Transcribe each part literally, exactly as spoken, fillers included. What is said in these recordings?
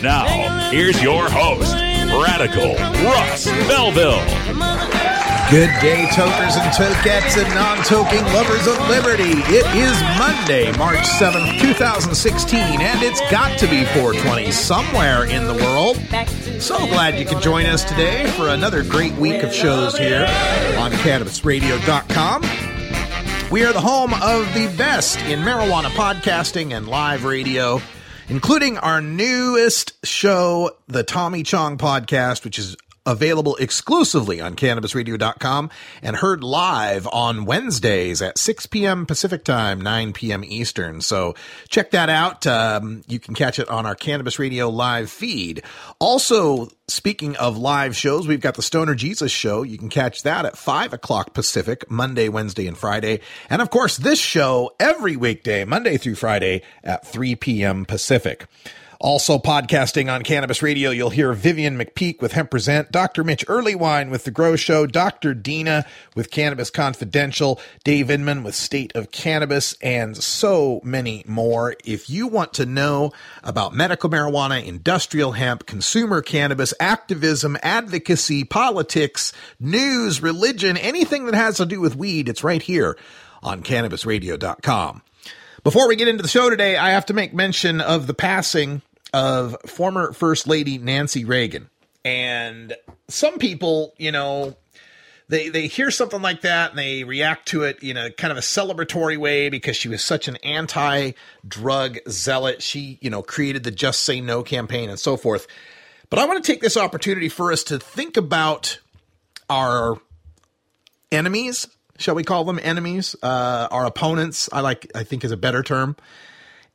Now, here's your host, Radical Russ Belville. Good day, tokers and tokettes and non-toking lovers of liberty. It is Monday, March seventh, twenty sixteen, and it's got to be four twenty somewhere in the world. So glad you could join us today for another great week of shows here on Cannabis Radio dot com. We are the home of the best in marijuana podcasting and live radio, including our newest show, the Tommy Chong Podcast, which is available exclusively on Cannabis Radio dot com and heard live on Wednesdays at six p.m. Pacific Time, nine p.m. Eastern. So check that out. Um, you can catch it on our Cannabis Radio live feed. Also, speaking of live shows, we've got the Stoner Jesus Show. You can catch that at five o'clock Pacific, Monday, Wednesday, and Friday. And, of course, this show every weekday, Monday through Friday at three p.m. Pacific. Also podcasting on Cannabis Radio, you'll hear Vivian McPeak with Hemp Present, Doctor Mitch Earlywine with The Grow Show, Doctor Dina with Cannabis Confidential, Dave Inman with State of Cannabis, and so many more. If you want to know about medical marijuana, industrial hemp, consumer cannabis, activism, advocacy, politics, news, religion, anything that has to do with weed, it's right here on Cannabis Radio dot com. Before we get into the show today, I have to make mention of the passing of former First Lady Nancy Reagan. And some people, you know, they they hear something like that and they react to it in a kind of a celebratory way because she was such an anti-drug zealot. She, you know, created the Just Say No campaign and so forth. But I want to take this opportunity for us to think about our enemies, shall we call them enemies, uh, our opponents, I like, I think is a better term,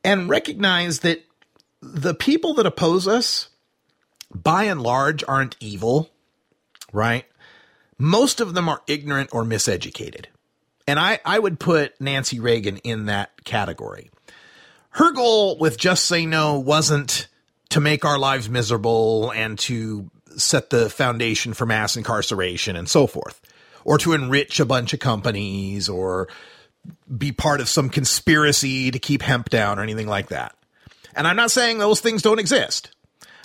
and recognize that the people that oppose us, by and large, aren't evil, right? Most of them are ignorant or miseducated. And I, I would put Nancy Reagan in that category. Her goal with Just Say No wasn't to make our lives miserable and to set the foundation for mass incarceration and so forth, or to enrich a bunch of companies or be part of some conspiracy to keep hemp down or anything like that. And I'm not saying those things don't exist.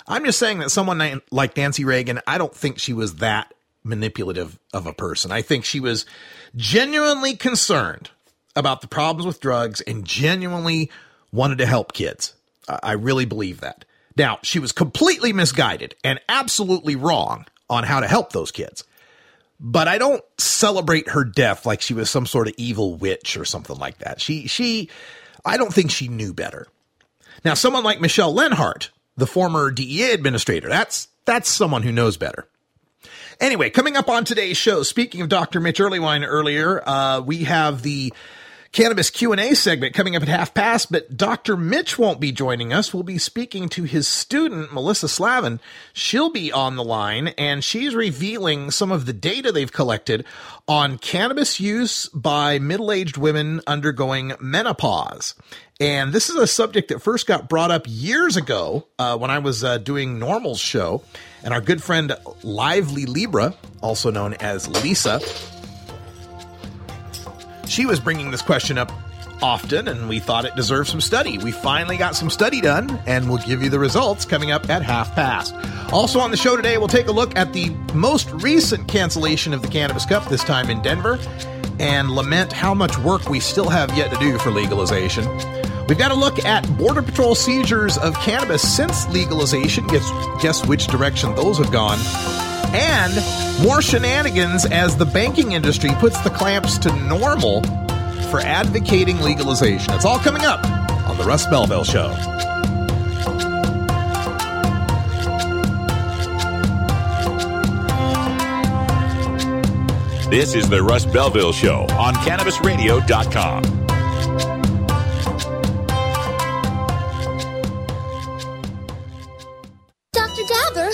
I'm just saying that someone like Nancy Reagan, I don't think she was that manipulative of a person. I think she was genuinely concerned about the problems with drugs and genuinely wanted to help kids. I really believe that. Now, she was completely misguided and absolutely wrong on how to help those kids. But I don't celebrate her death like she was some sort of evil witch or something like that. She, she, I don't think she knew better. Now, someone like Michelle Lenhart, the former D E A administrator, that's that's someone who knows better. Anyway, coming up on today's show, speaking of Doctor Mitch Earlywine earlier, uh, we have the Cannabis Q and A segment coming up at half past, but Doctor Mitch won't be joining us. We'll be speaking to his student, Melissa Slavin. She'll be on the line, and she's revealing some of the data they've collected on cannabis use by middle-aged women undergoing menopause. And this is a subject that first got brought up years ago uh, when I was uh, doing NORML's show. And our good friend Lively Libra, also known as Lisa, she was bringing this question up often, and we thought it deserved some study. We finally got some study done, and we'll give you the results coming up at half past. Also on the show today, we'll take a look at the most recent cancellation of the Cannabis Cup, this time in Denver, and lament how much work we still have yet to do for legalization. We've got to look at Border Patrol seizures of cannabis since legalization. Guess, guess which direction those have gone. And more shenanigans as the banking industry puts the clamps to NORML for advocating legalization. It's all coming up on The Russ Belville Show. This is The Russ Belville Show on Cannabis Radio dot com. Doctor Dabber,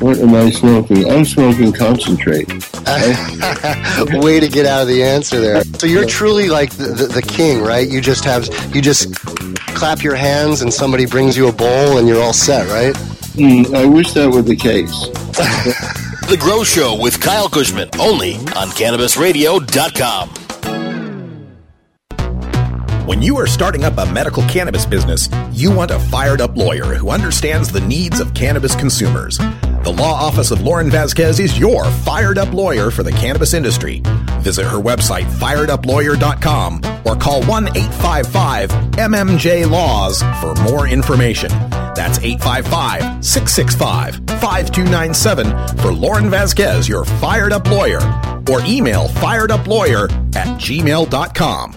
What am I smoking? I'm smoking concentrate. Way to get out of the answer there. So you're truly like the, the, the king, right? You just have, you just clap your hands and somebody brings you a bowl and you're all set, right? Mm, I wish that were the case. The Grow Show with Kyle Kushman, only on Cannabis Radio dot com. When you are starting up a medical cannabis business, you want a fired-up lawyer who understands the needs of cannabis consumers. The law office of Lauren Vasquez is your fired-up lawyer for the cannabis industry. Visit her website, fired up lawyer dot com, or call one eight five five M M J Laws for more information. That's eight five five, six six five, five two nine seven for Lauren Vasquez, your fired-up lawyer, or email fired up lawyer at gmail dot com.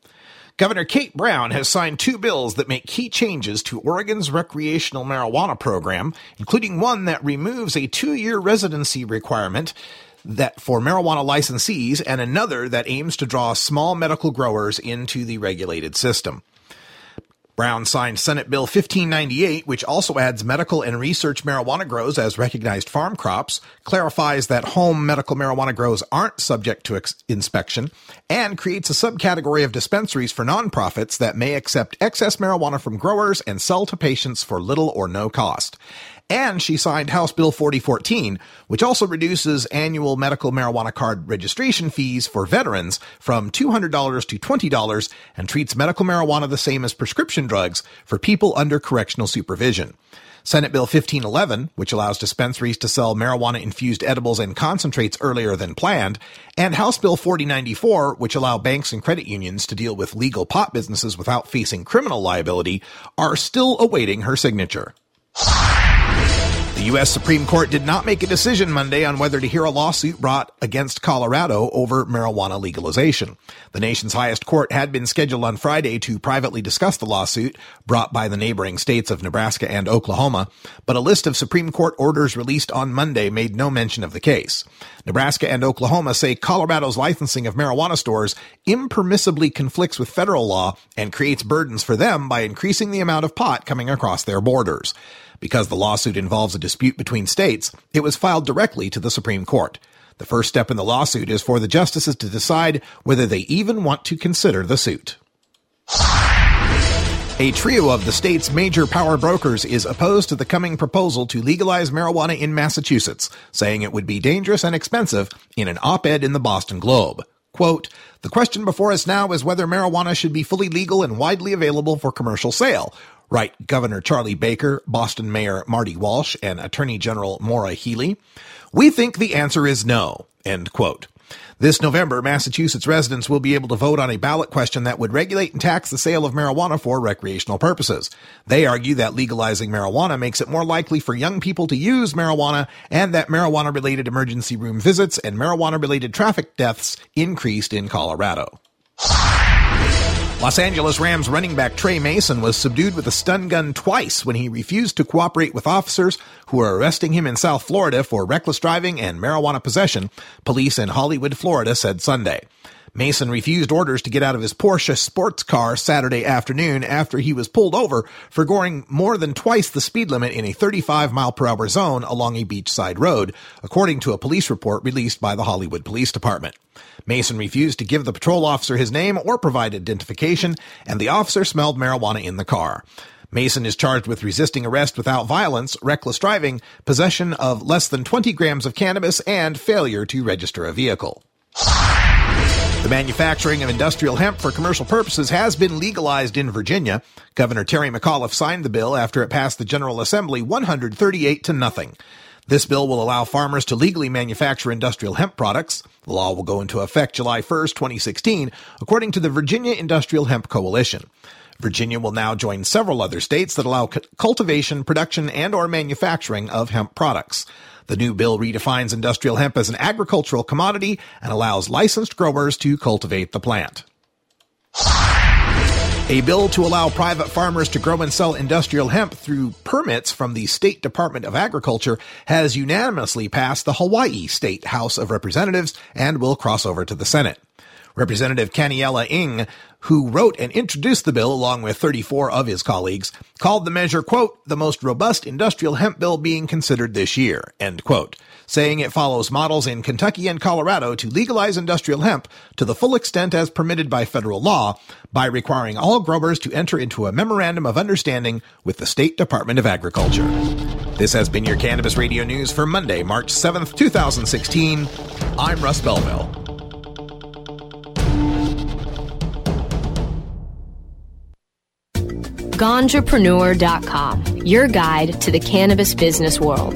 Governor Kate Brown has signed two bills that make key changes to Oregon's recreational marijuana program, including one that removes a two-year residency requirement that for marijuana licensees and another that aims to draw small medical growers into the regulated system. Brown signed Senate Bill fifteen ninety-eight, which also adds medical and research marijuana grows as recognized farm crops, clarifies that home medical marijuana grows aren't subject to ex- inspection, and creates a subcategory of dispensaries for nonprofits that may accept excess marijuana from growers and sell to patients for little or no cost. And she signed House Bill forty fourteen, which also reduces annual medical marijuana card registration fees for veterans from two hundred dollars to twenty dollars and treats medical marijuana the same as prescription drugs for people under correctional supervision. Senate Bill fifteen eleven, which allows dispensaries to sell marijuana-infused edibles and concentrates earlier than planned, and House Bill forty ninety-four, which allow banks and credit unions to deal with legal pot businesses without facing criminal liability, are still awaiting her signature. The U S. Supreme Court did not make a decision Monday on whether to hear a lawsuit brought against Colorado over marijuana legalization. The nation's highest court had been scheduled on Friday to privately discuss the lawsuit brought by the neighboring states of Nebraska and Oklahoma, but a list of Supreme Court orders released on Monday made no mention of the case. Nebraska and Oklahoma say Colorado's licensing of marijuana stores impermissibly conflicts with federal law and creates burdens for them by increasing the amount of pot coming across their borders. Because the lawsuit involves a dispute between states, it was filed directly to the Supreme Court. The first step in the lawsuit is for the justices to decide whether they even want to consider the suit. A trio of the state's major power brokers is opposed to the coming proposal to legalize marijuana in Massachusetts, saying it would be dangerous and expensive in an op-ed in the Boston Globe. Quote, "The question before us now is whether marijuana should be fully legal and widely available for commercial sale," write Governor Charlie Baker, Boston Mayor Marty Walsh, and Attorney General Maura Healey. "We think the answer is no," end quote. This November, Massachusetts residents will be able to vote on a ballot question that would regulate and tax the sale of marijuana for recreational purposes. They argue that legalizing marijuana makes it more likely for young people to use marijuana and that marijuana-related emergency room visits and marijuana-related traffic deaths increased in Colorado. Los Angeles Rams running back Trey Mason was subdued with a stun gun twice when he refused to cooperate with officers who are arresting him in South Florida for reckless driving and marijuana possession, police in Hollywood, Florida said Sunday. Mason refused orders to get out of his Porsche sports car Saturday afternoon after he was pulled over for going more than twice the speed limit in a thirty-five mile per hour zone along a beachside road, according to a police report released by the Hollywood Police Department. Mason refused to give the patrol officer his name or provide identification, and the officer smelled marijuana in the car. Mason is charged with resisting arrest without violence, reckless driving, possession of less than twenty grams of cannabis, and failure to register a vehicle. The manufacturing of industrial hemp for commercial purposes has been legalized in Virginia. Governor Terry McAuliffe signed the bill after it passed the General Assembly one hundred thirty-eight to nothing. This bill will allow farmers to legally manufacture industrial hemp products. The law will go into effect July first, twenty sixteen, according to the Virginia Industrial Hemp Coalition. Virginia will now join several other states that allow cultivation, production, and or manufacturing of hemp products. The new bill redefines industrial hemp as an agricultural commodity and allows licensed growers to cultivate the plant. A bill to allow private farmers to grow and sell industrial hemp through permits from the State Department of Agriculture has unanimously passed the Hawaii State House of Representatives and will cross over to the Senate. Representative Kaniela Ng, who wrote and introduced the bill along with thirty-four of his colleagues, called the measure, quote, the most robust industrial hemp bill being considered this year, end quote, saying it follows models in Kentucky and Colorado to legalize industrial hemp to the full extent as permitted by federal law by requiring all growers to enter into a memorandum of understanding with the State Department of Agriculture. This has been your Cannabis Radio News for Monday, March seventh, twenty sixteen. I'm Russ Belville. Ganjapreneur dot com, your guide to the cannabis business world.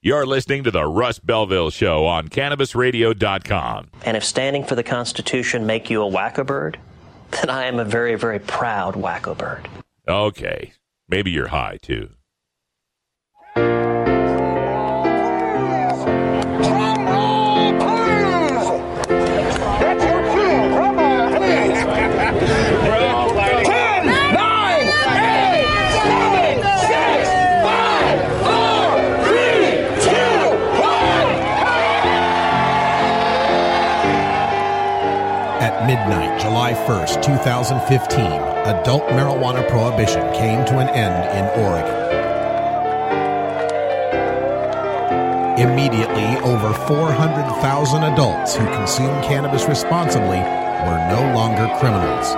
You're listening to the Russ Belville Show on Cannabis Radio dot com. And if standing for the Constitution make you a wacko bird, then I am a very, very proud wacko bird. Okay. Maybe you're high, too. Midnight, July first, twenty fifteen, adult marijuana prohibition came to an end in Oregon. Immediately, over four hundred thousand adults who consume cannabis responsibly were no longer criminals.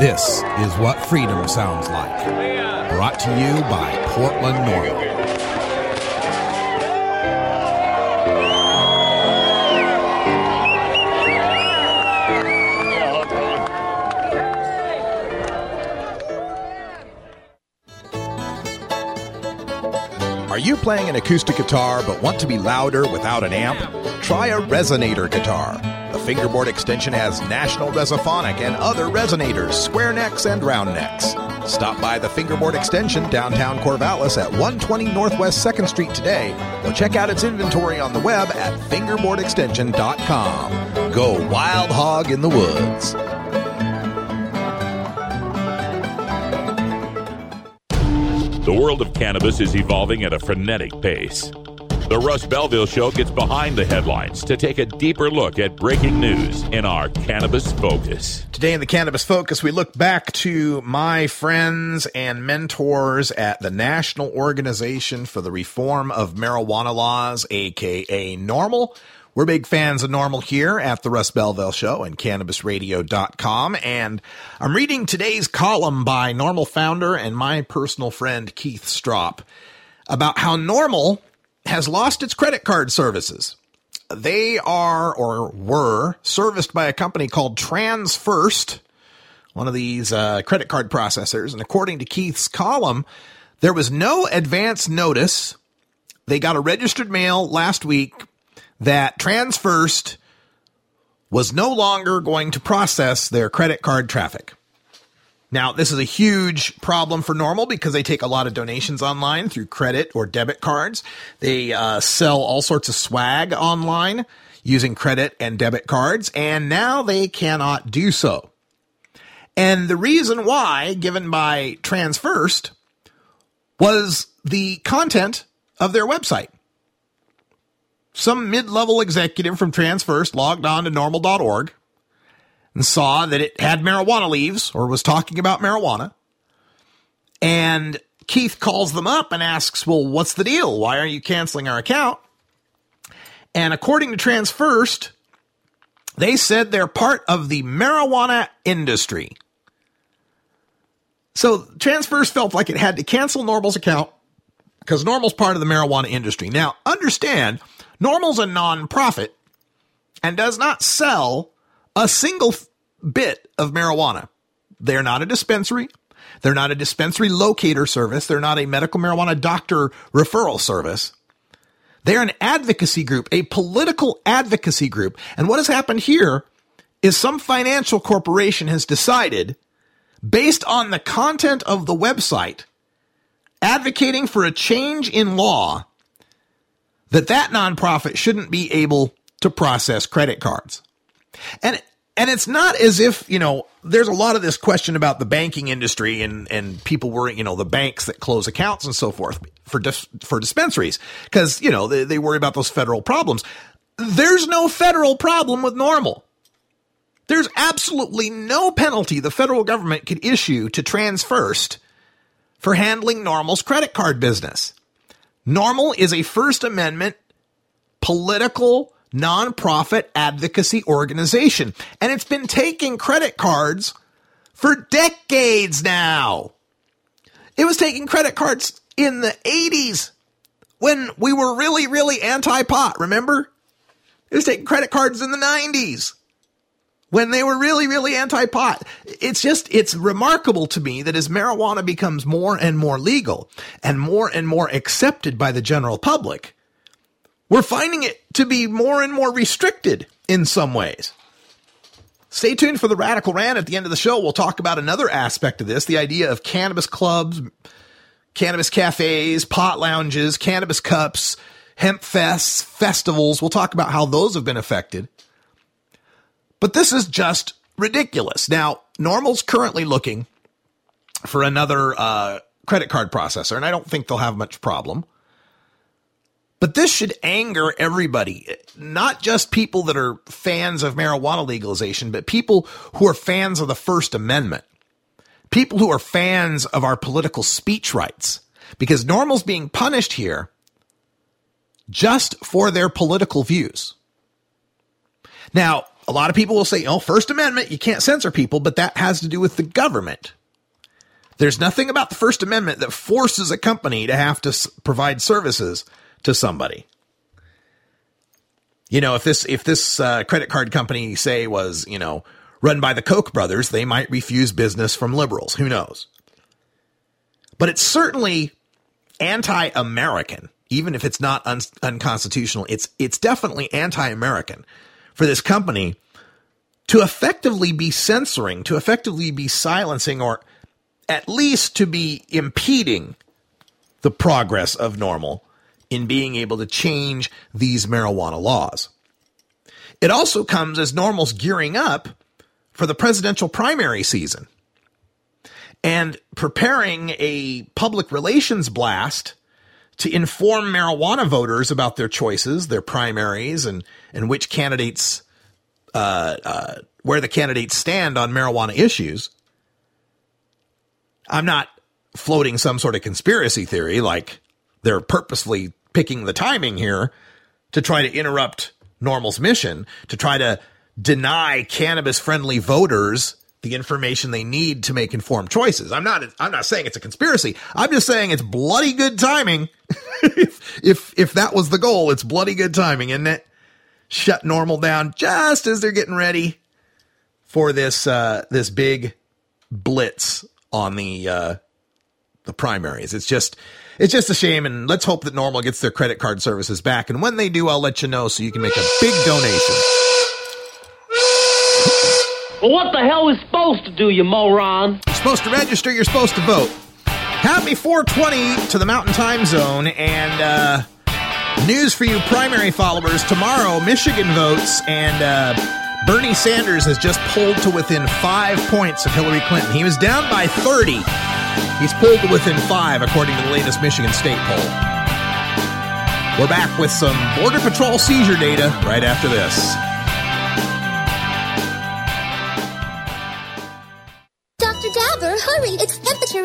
This is what freedom sounds like. Brought to you by Portland NORML. Are you playing an acoustic guitar but want to be louder without an amp? Try a resonator guitar. The Fingerboard Extension has National Resophonic and other resonators, square necks and round necks. Stop by the Fingerboard Extension, downtown Corvallis at one twenty Northwest second Street today, or check out its inventory on the web at fingerboard extension dot com. Go wild hog in the woods. The world of cannabis is evolving at a frenetic pace. The Russ Belville Show gets behind the headlines to take a deeper look at breaking news in our Cannabis Focus. Today in the Cannabis Focus, we look back to my friends and mentors at the National Organization for the Reform of Marijuana Laws, a k a. NORML. We're big fans of NORML here at the Russ Belville Show and Cannabis Radio dot com, and I'm reading today's column by NORML founder and my personal friend Keith Straub about how NORML has lost its credit card services. They are, or were, serviced by a company called TransFirst, one of these uh, credit card processors. And according to Keith's column, there was no advance notice. They got a registered mail last week that TransFirst was no longer going to process their credit card traffic. Now, this is a huge problem for Normal because they take a lot of donations online through credit or debit cards. They uh, sell all sorts of swag online using credit and debit cards, and now they cannot do so. And the reason why, given by TransFirst, was the content of their website. Some mid-level executive from TransFirst logged on to normal dot org and saw that it had marijuana leaves or was talking about marijuana. And Keith calls them up and asks, well, what's the deal? Why are you canceling our account? And according to TransFirst, they said they're part of the marijuana industry. So TransFirst felt like it had to cancel Normal's account because Normal's part of the marijuana industry. Now, understand, Normal's a nonprofit and does not sell a single bit of marijuana. They're not a dispensary. They're not a dispensary locator service. They're not a medical marijuana doctor referral service. They're an advocacy group, a political advocacy group. And what has happened here is some financial corporation has decided, based on the content of the website, advocating for a change in law, that that nonprofit shouldn't be able to process credit cards. And and it's not as if, you know, there's a lot of this question about the banking industry and, and people worrying, you know, the banks that close accounts and so forth for dis, for dispensaries because, you know, they, they worry about those federal problems. There's no federal problem with Normal. There's absolutely no penalty the federal government could issue to TransFirst for handling Normal's credit card business. Normal is a First Amendment political nonprofit advocacy organization, and it's been taking credit cards for decades now. It was taking credit cards in the eighties when we were really, really anti-pot, remember? It was taking credit cards in the nineties when they were really, really anti-pot. It's just, it's remarkable to me that as marijuana becomes more and more legal and more and more accepted by the general public, we're finding it to be more and more restricted in some ways. Stay tuned for the Radical Rant. At the end of the show, we'll talk about another aspect of this, the idea of cannabis clubs, cannabis cafes, pot lounges, cannabis cups, hemp fests, festivals. We'll talk about how those have been affected. But this is just ridiculous. Now, Normal's currently looking for another uh, credit card processor, and I don't think they'll have much problem. But this should anger everybody, not just people that are fans of marijuana legalization, but people who are fans of the First Amendment, people who are fans of our political speech rights, because Normal's being punished here just for their political views. Now, a lot of people will say, oh, First Amendment, you can't censor people, but that has to do with the government. There's nothing about the First Amendment that forces a company to have to s- provide services to somebody. You know, if this if this uh, credit card company, say, was, you know, run by the Koch brothers, they might refuse business from liberals. Who knows? But it's certainly anti-American, even if it's not un- unconstitutional. It's it's definitely anti-American for this company to effectively be censoring, to effectively be silencing, or at least to be impeding the progress of Normal in being able to change these marijuana laws. It also comes as Normal's gearing up for the presidential primary season and preparing a public relations blast to inform marijuana voters about their choices, their primaries, and, and which candidates, uh, uh, where the candidates stand on marijuana issues. I'm not floating some sort of conspiracy theory like they're purposely picking the timing here to try to interrupt Normal's mission, to try to deny cannabis-friendly voters the information they need to make informed choices. I'm not I'm not saying it's a conspiracy. I'm just saying it's bloody good timing. if, if if that was the goal, it's bloody good timing, isn't it? Shut Normal down just as they're getting ready for this uh, this big blitz on the uh, the primaries. It's just it's just a shame, and let's hope that Normal gets their credit card services back. And when they do, I'll let you know so you can make a big donation. Well, what the hell is supposed to do, you moron? You're supposed to register. You're supposed to vote. Happy four twenty to the Mountain Time Zone, and uh, news for you primary followers. Tomorrow, Michigan votes, and uh, Bernie Sanders has just pulled to within five points of Hillary Clinton. He was down by thirty. He's pulled to within five, according to the latest Michigan State poll. We're back with some Border Patrol seizure data right after this. Hurry, its temperature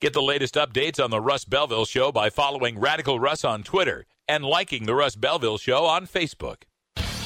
Get the latest updates on the Russ Belville Show by following Radical Russ on Twitter and liking the Russ Belville Show on Facebook.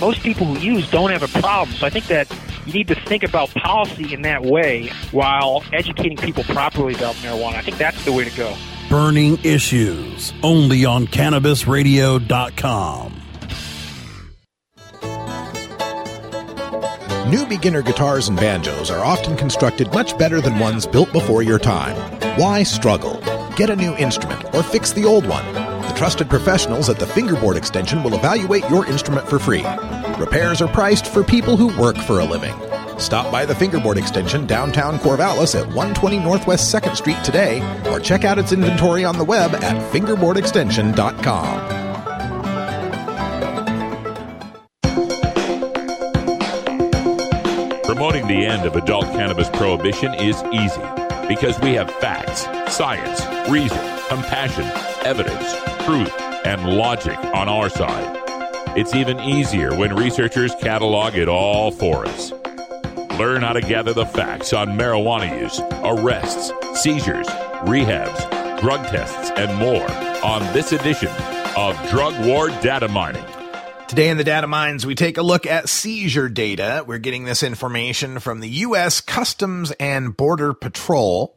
most people who use don't have a problem. So I think that you need to think about policy in that way while educating people properly about marijuana. I think that's the way to go. Burning Issues, only on Cannabis Radio dot com. New beginner guitars and banjos are often constructed much better than ones built before your time. Why struggle? Get a new instrument or fix the old one. The trusted professionals at the Fingerboard Extension will evaluate your instrument for free. Repairs are priced for people who work for a living. Stop by the Fingerboard Extension downtown Corvallis at one twenty Northwest second Street today, or check out its inventory on the web at fingerboard extension dot com. Promoting the end of adult cannabis prohibition is easy because we have facts, science, reason, compassion, evidence, truth, and logic on our side. It's even easier when researchers catalog it all for us. Learn how to gather the facts on marijuana use, arrests, seizures, rehabs, drug tests, and more on this edition of Drug War Data Mining. Today in the Data Mines, we take a look at seizure data. We're getting this information from the U S Customs and Border Patrol.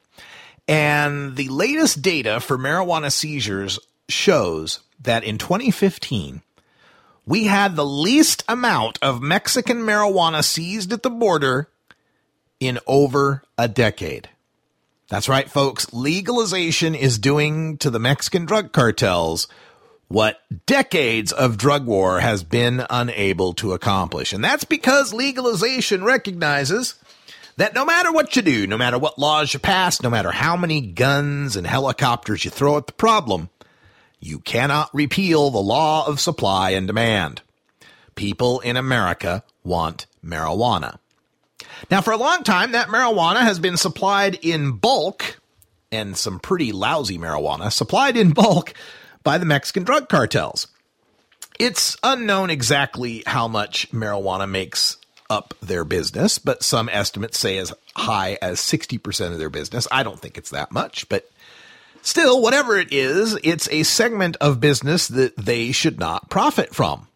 And the latest data for marijuana seizures shows that in twenty fifteen, we had the least amount of Mexican marijuana seized at the border in over a decade. That's right, folks. Legalization is doing to the Mexican drug cartels what decades of drug war has been unable to accomplish. And that's because legalization recognizes that no matter what you do, no matter what laws you pass, no matter how many guns and helicopters you throw at the problem, you cannot repeal the law of supply and demand. People in America want marijuana. Now, for a long time, that marijuana has been supplied in bulk, and some pretty lousy marijuana, supplied in bulk by the Mexican drug cartels. It's unknown exactly how much marijuana makes up their business, but some estimates say as high as sixty percent of their business. I don't think it's that much, but still, whatever it is, it's a segment of business that they should not profit from.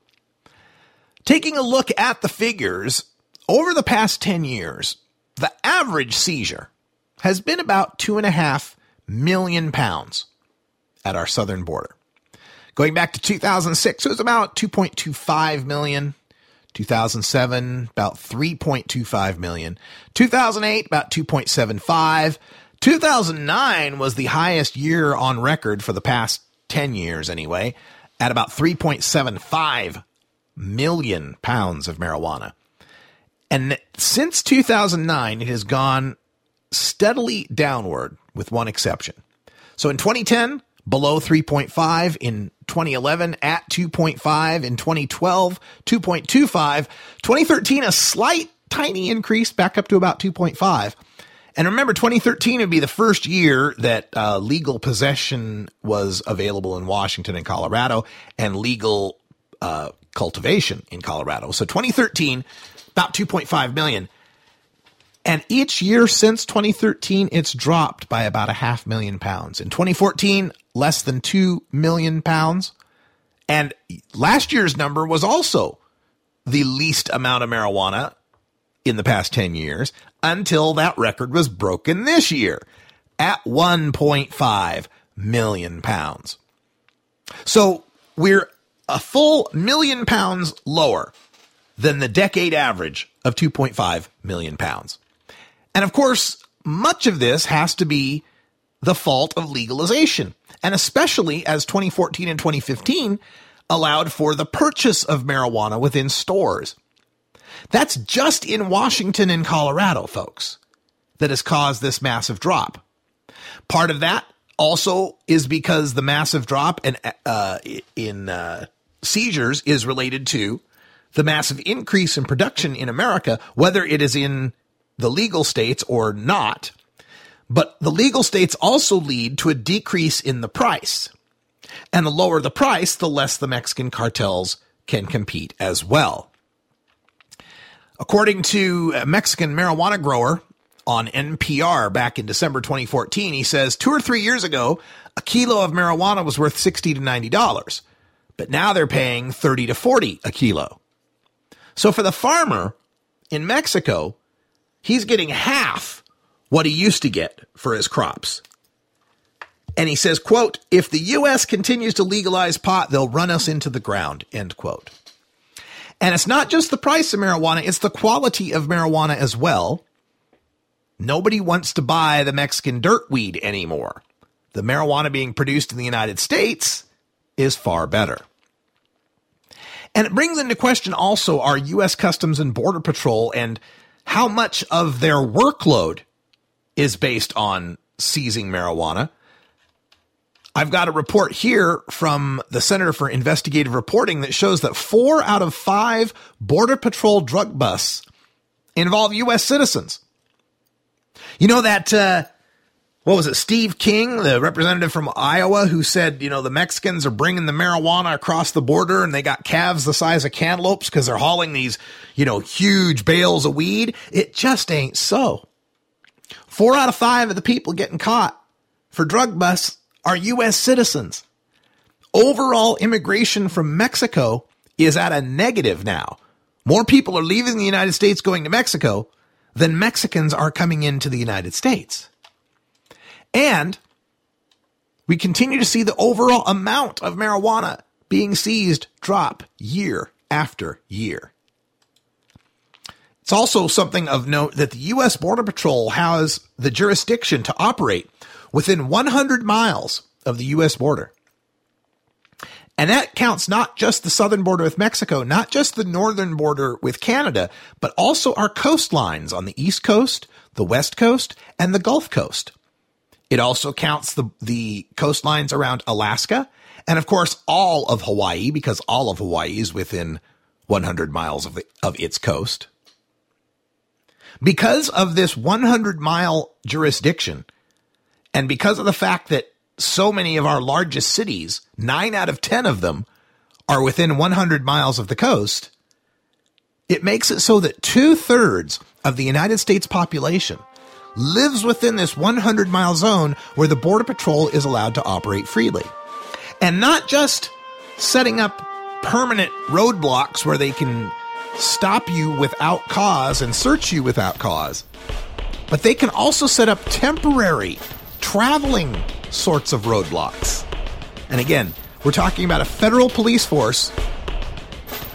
Taking a look at the figures, over the past ten years, the average seizure has been about two and a half million pounds at our southern border. Going back to two thousand six, it was about two point two five million. two thousand seven, about three point two five million. two thousand eight, about two point seven five. two thousand nine was the highest year on record for the past ten years anyway, at about three point seven five million pounds of marijuana. And since two thousand nine, it has gone steadily downward, with one exception. So in twenty ten, below three point five, in twenty eleven, at two point five, in twenty twelve, two point two five, twenty thirteen, a slight tiny increase back up to about two point five. And remember, twenty thirteen would be the first year that uh, legal possession was available in Washington and Colorado, and legal uh, cultivation in Colorado. So twenty thirteen, about two point five million. And each year since twenty thirteen, it's dropped by about a half million pounds. In twenty fourteen, less than two million pounds. And last year's number was also the least amount of marijuana in the past ten years, until that record was broken this year at one point five million pounds. So we're a full million pounds lower than the decade average of two point five million pounds. And of course, much of this has to be the fault of legalization, and especially as twenty fourteen and twenty fifteen allowed for the purchase of marijuana within stores. That's just in Washington and Colorado, folks, that has caused this massive drop. Part of that also is because the massive drop in, uh, in uh, seizures is related to the massive increase in production in America, whether it is in the legal states or not. But the legal states also lead to a decrease in the price. And the lower the price, the less the Mexican cartels can compete as well. According to a Mexican marijuana grower on N P R back in December twenty fourteen, he says, two or three years ago, a kilo of marijuana was worth sixty to ninety dollars, but now they're paying thirty to forty a kilo. So for the farmer in Mexico, he's getting half what he used to get for his crops. And he says, quote, if the U S continues to legalize pot, they'll run us into the ground, end quote. And it's not just the price of marijuana, it's the quality of marijuana as well. Nobody wants to buy the Mexican dirtweed anymore. The marijuana being produced in the United States is far better. And it brings into question also our U S Customs and Border Patrol and how much of their workload is based on seizing marijuana. I've got a report here from the Center for Investigative Reporting that shows that four out of five Border Patrol drug busts involve U S citizens. You know that, uh, what was it, Steve King, the representative from Iowa, who said, you know, the Mexicans are bringing the marijuana across the border and they got calves the size of cantaloupes because they're hauling these, you know, huge bales of weed. It just ain't so. Four out of five of the people getting caught for drug busts are U S citizens. Overall immigration from Mexico is at a negative now. More people are leaving the United States going to Mexico than Mexicans are coming into the United States. And we continue to see the overall amount of marijuana being seized drop year after year. It's also something of note that the U S Border Patrol has the jurisdiction to operate within one hundred miles of the U S border. And that counts not just the southern border with Mexico, not just the northern border with Canada, but also our coastlines on the East Coast, the West Coast, and the Gulf Coast. It also counts the, the coastlines around Alaska, and of course, all of Hawaii, because all of Hawaii is within one hundred miles of, the, of its coast. Because of this one hundred mile jurisdiction, and because of the fact that so many of our largest cities, nine out of ten of them, are within one hundred miles of the coast, it makes it so that two-thirds of the United States population lives within this one hundred mile zone where the Border Patrol is allowed to operate freely. And not just setting up permanent roadblocks where they can stop you without cause and search you without cause, but they can also set up temporary traveling sorts of roadblocks. And again, we're talking about a federal police force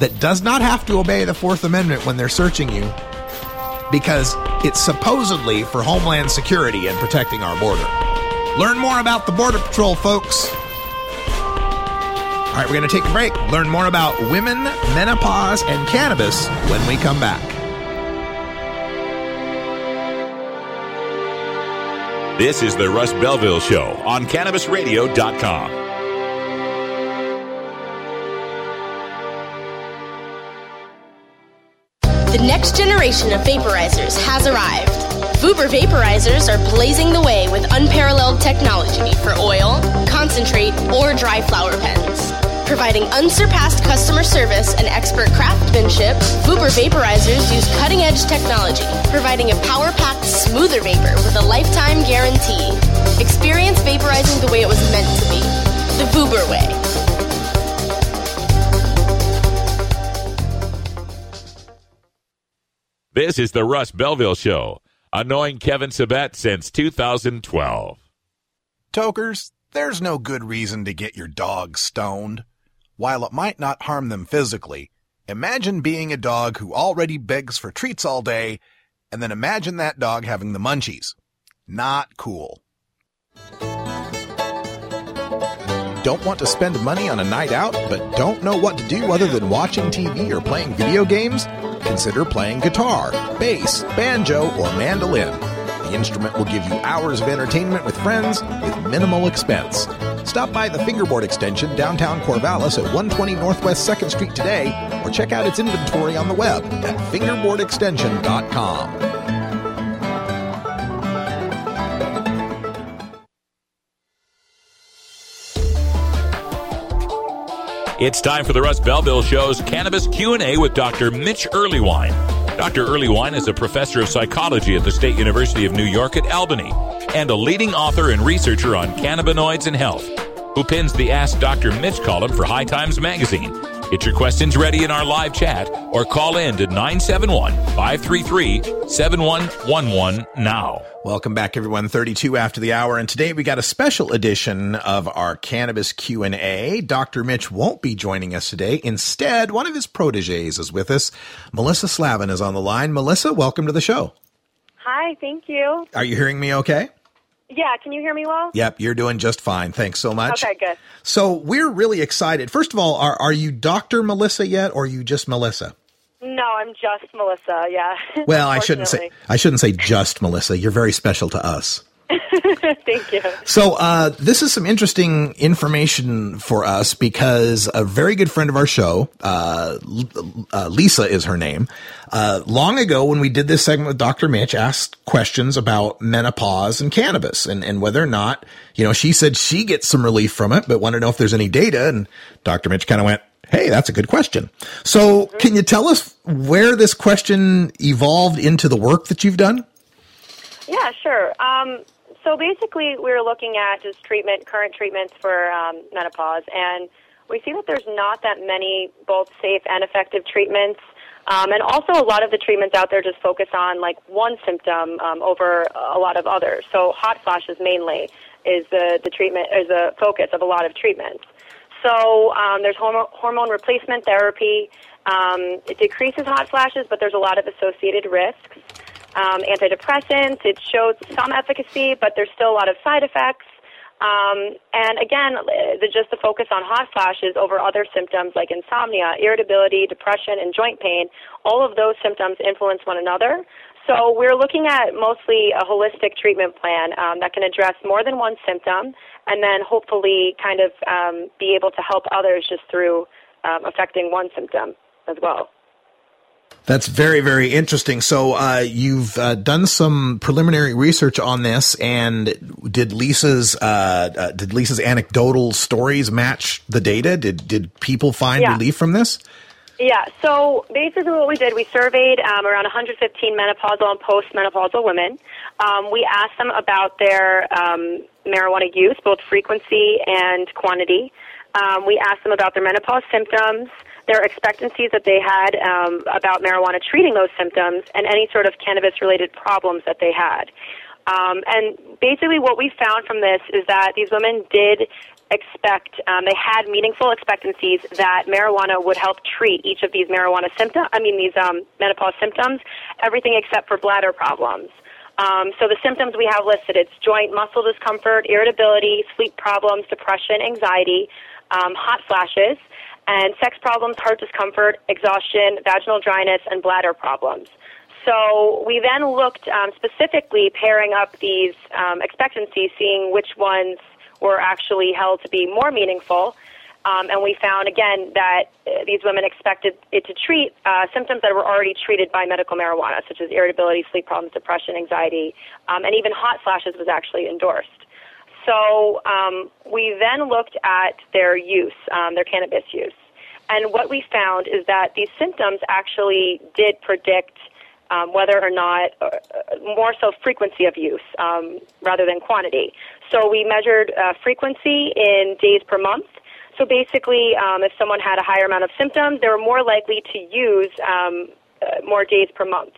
that does not have to obey the Fourth Amendment when they're searching you because it's supposedly for homeland security and protecting our border. Learn more about the Border Patrol, folks. All right, we're going to take a break. Learn more about women, menopause, and cannabis when we come back. This is the Russ Belville Show on Cannabis Radio dot com. The next generation of vaporizers has arrived. Vuber vaporizers are blazing the way with unparalleled technology for oil, concentrate, or dry flower pens. Providing unsurpassed customer service and expert craftsmanship, Vuber vaporizers use cutting-edge technology, providing a power-packed, smoother vapor with a lifetime guarantee. Experience vaporizing the way it was meant to be, the Vuber way. This is the Russ Belville Show, annoying Kevin Sabat since two thousand twelve. Tokers, there's no good reason to get your dog stoned. While it might not harm them physically, imagine being a dog who already begs for treats all day, and then imagine that dog having the munchies. Not cool. Don't want to spend money on a night out, but don't know what to do other than watching T V or playing video games? Consider playing guitar, bass, banjo, or mandolin. The instrument will give you hours of entertainment with friends with minimal expense. Stop by the Fingerboard Extension, downtown Corvallis at one twenty Northwest second Street today, or check out its inventory on the web at fingerboard extension dot com. It's time for the Russ Belville Show's Cannabis Q and A with Doctor Mitch Earlywine. Doctor Earlywine is a professor of psychology at the State University of New York at Albany and a leading author and researcher on cannabinoids and health, who pins the Ask Doctor Mitch column for High Times Magazine. Get your questions ready in our live chat or call in to nine seven one, five three three, seven one one one now. Welcome back, everyone. thirty-two after the hour. And today we got a special edition of our Cannabis Q and A. Doctor Mitch won't be joining us today. Instead, one of his proteges is with us. Melissa Slavin is on the line. Melissa, welcome to the show. Hi, thank you. Are you hearing me okay? Yeah, can you hear me well? Yep, you're doing just fine. Thanks so much. Okay, good. So we're really excited. First of all, are are you Doctor Melissa yet, or are you just Melissa? No, I'm just Melissa, yeah. Well, I shouldn't say I shouldn't say just Melissa. You're very special to us. Thank you. So uh, this is some interesting information for us because a very good friend of our show, uh, uh, Lisa is her name, uh, long ago when we did this segment with Doctor Mitch, asked questions about menopause and cannabis and, and whether or not, you know, she said she gets some relief from it, but wanted to know if there's any data. And Doctor Mitch kind of went, hey, that's a good question. So mm-hmm. Can you tell us where this question evolved into the work that you've done? Yeah, sure. Um, So basically, we're looking at just treatment, current treatments for um, menopause, and we see that there's not that many both safe and effective treatments, um, and also a lot of the treatments out there just focus on like one symptom um, over a lot of others. So hot flashes mainly is the, the treatment is the focus of a lot of treatments. So um, there's hormone, hormone replacement therapy. Um, it decreases hot flashes, but there's a lot of associated risks. Um, antidepressants, it showed some efficacy, but there's still a lot of side effects. Um, and again, the, just the focus on hot flashes over other symptoms like insomnia, irritability, depression, and joint pain, all of those symptoms influence one another. So we're looking at mostly a holistic treatment plan um, that can address more than one symptom and then hopefully kind of um, be able to help others just through um, affecting one symptom as well. That's very, very interesting. So uh, you've uh, done some preliminary research on this, and did Lisa's uh, uh, did Lisa's anecdotal stories match the data? Did did people find yeah. relief from this? Yeah. So basically, what we did, we surveyed um, around one hundred fifteen menopausal and postmenopausal women. Um, we asked them about their um, marijuana use, both frequency and quantity. Um, we asked them about their menopause symptoms, their expectancies that they had um, about marijuana treating those symptoms, and any sort of cannabis-related problems that they had. Um, and basically what we found from this is that these women did expect, um, they had meaningful expectancies that marijuana would help treat each of these marijuana symptoms, I mean these um, menopause symptoms, everything except for bladder problems. Um, so the symptoms we have listed, it's joint muscle discomfort, irritability, sleep problems, depression, anxiety, um, hot flashes, and sex problems, heart discomfort, exhaustion, vaginal dryness, and bladder problems. So we then looked um, specifically pairing up these um, expectancies, seeing which ones were actually held to be more meaningful. Um, and we found, again, that uh, these women expected it to treat uh, symptoms that were already treated by medical marijuana, such as irritability, sleep problems, depression, anxiety, um, and even hot flashes was actually endorsed. So um, we then looked at their use, um, their cannabis use. And what we found is that these symptoms actually did predict um, whether or not, uh, more so frequency of use um, rather than quantity. So we measured uh, frequency in days per month. So basically, um, if someone had a higher amount of symptoms, they were more likely to use um, uh, more days per month.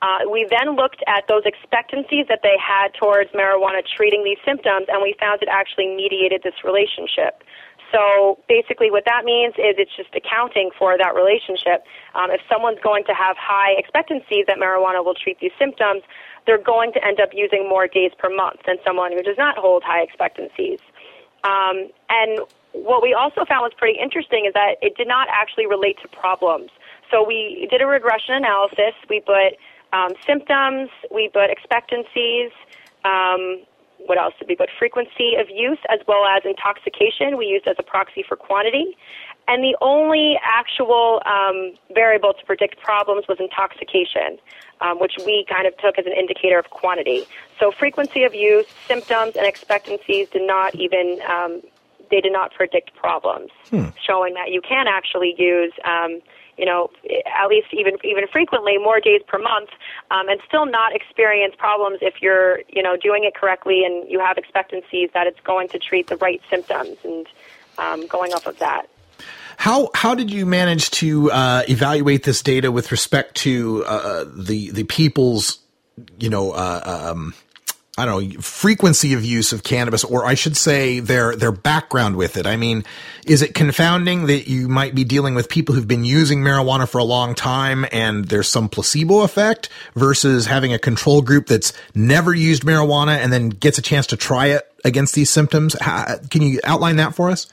Uh, we then looked at those expectancies that they had towards marijuana treating these symptoms, and we found it actually mediated this relationship. So basically what that means is it's just accounting for that relationship. Um, if someone's going to have high expectancies that marijuana will treat these symptoms, they're going to end up using more days per month than someone who does not hold high expectancies. Um, and what we also found was pretty interesting is that it did not actually relate to problems. So we did a regression analysis. We put um, symptoms, we put expectancies, um, what else did we put? Frequency of use as well as intoxication we used as a proxy for quantity. And the only actual um, variable to predict problems was intoxication, um, which we kind of took as an indicator of quantity. So frequency of use, symptoms, and expectancies did not even um, they did not predict problems, hmm. showing that you can actually use, um, you know, at least even even frequently, more days per month, um, and still not experience problems if you're, you know, doing it correctly and you have expectancies that it's going to treat the right symptoms and um, going off of that. How how did you manage to uh, evaluate this data with respect to uh, the the people's, you know, uh, um, I don't know, frequency of use of cannabis, or I should say their their background with it? I mean, is it confounding that you might be dealing with people who've been using marijuana for a long time and there's some placebo effect versus having a control group that's never used marijuana and then gets a chance to try it against these symptoms? How, can you outline that for us?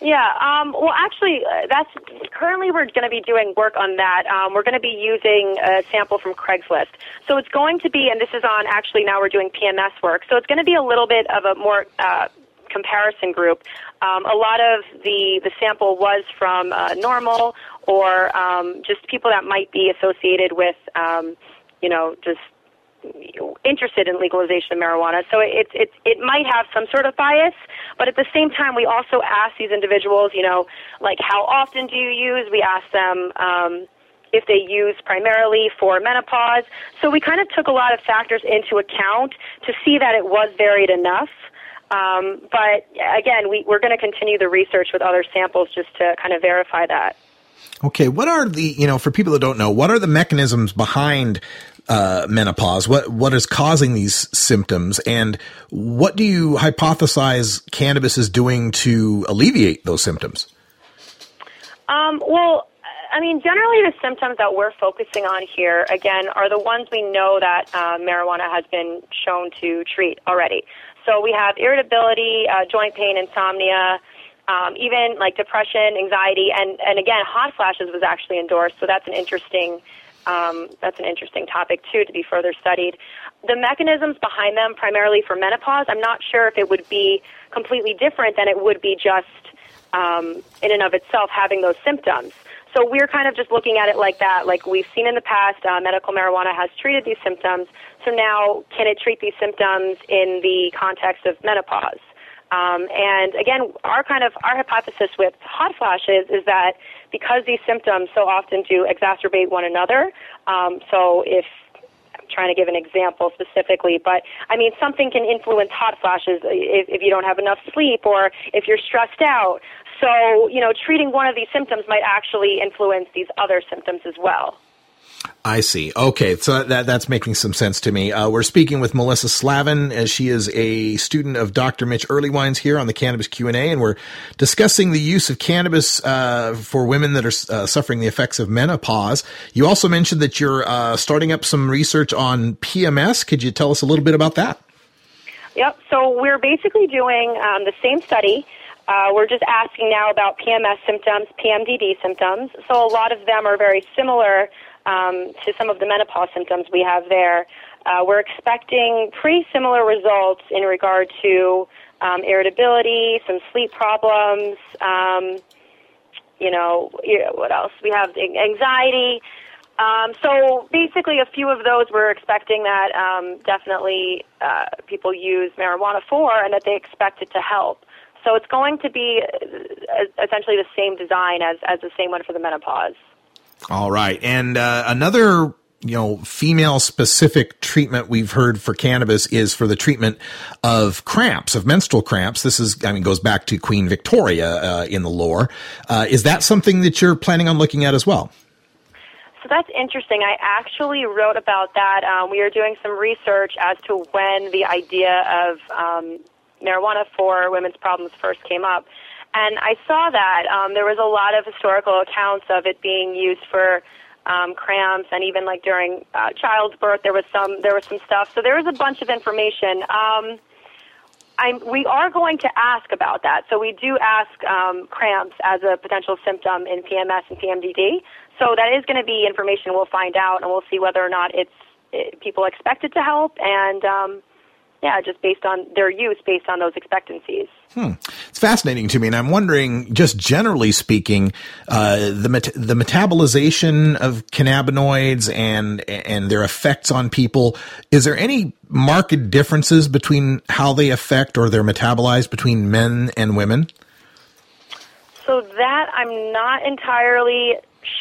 Yeah, um, well, actually, uh, that's currently we're going to be doing work on that. Um, we're going to be using a sample from Craigslist. So it's going to be, and this is on, actually, now we're doing P M S work. So it's going to be a little bit of a more uh, comparison group. Um, a lot of the, the sample was from uh, NORML or um, just people that might be associated with, um, you know, just interested in legalization of marijuana. So it, it, it might have some sort of bias, but at the same time, we also ask these individuals, you know, like, how often do you use? We ask them um, if they use primarily for menopause. So we kind of took a lot of factors into account to see that it was varied enough. Um, but again, we, we're going to continue the research with other samples just to kind of verify that. Okay. What are the, you know, for people that don't know, what are the mechanisms behind Uh, menopause? What, what is causing these symptoms, and what do you hypothesize cannabis is doing to alleviate those symptoms? Um, well, I mean, generally the symptoms that we're focusing on here, again, are the ones we know that uh, marijuana has been shown to treat already. So we have irritability, uh, joint pain, insomnia, um, even like depression, anxiety, and, and again, hot flashes was actually endorsed. So that's an interesting Um, that's an interesting topic, too, to be further studied. The mechanisms behind them, primarily for menopause, I'm not sure if it would be completely different than it would be just um, in and of itself having those symptoms. So we're kind of just looking at it like that. Like we've seen in the past, uh, medical marijuana has treated these symptoms. So now can it treat these symptoms in the context of menopause? Um, and again, our kind of our hypothesis with hot flashes is that because these symptoms so often do exacerbate one another, um, so if I'm trying to give an example specifically, but I mean something can influence hot flashes if, if you don't have enough sleep or if you're stressed out. So you know, treating one of these symptoms might actually influence these other symptoms as well. I see. Okay, so that that's making some sense to me. Uh, we're speaking with Melissa Slavin, as she is a student of Doctor Mitch Earlywine's here on the Cannabis Q and A, and we're discussing the use of cannabis uh, for women that are uh, suffering the effects of menopause. You also mentioned that you're uh, starting up some research on P M S. Could you tell us a little bit about that? Yep, so we're basically doing um, the same study. Uh, we're just asking now about P M S symptoms, P M D D symptoms. So a lot of them are very similar um, to some of the menopause symptoms we have there. Uh, we're expecting pretty similar results in regard to um, irritability, some sleep problems, um, you know, what else? We have anxiety. Um, so basically a few of those we're expecting that um, definitely uh, people use marijuana for and that they expect it to help. So it's going to be essentially the same design as, as the same one for the menopause. All right. And uh, another, you know, female-specific treatment we've heard for cannabis is for the treatment of cramps, of menstrual cramps. This is, I mean, goes back to Queen Victoria uh, in the lore. Uh, is that something that you're planning on looking at as well? So that's interesting. I actually wrote about that. Um, we are doing some research as to when the idea of um, marijuana for women's problems first came up. And I saw that um, there was a lot of historical accounts of it being used for um, cramps, and even like during uh, childbirth, there was some there was some stuff. So there was a bunch of information. Um, I'm, we are going to ask about that. So we do ask um, cramps as a potential symptom in P M S and P M D D. So that is going to be information we'll find out, and we'll see whether or not it's it, people expect it to help, and um, yeah, just based on their use, based on those expectancies. Hmm. It's fascinating to me, and I'm wondering, just generally speaking, uh, the met- the metabolization of cannabinoids and and their effects on people. Is there any marked differences between how they affect or they're metabolized between men and women? So that I'm not entirely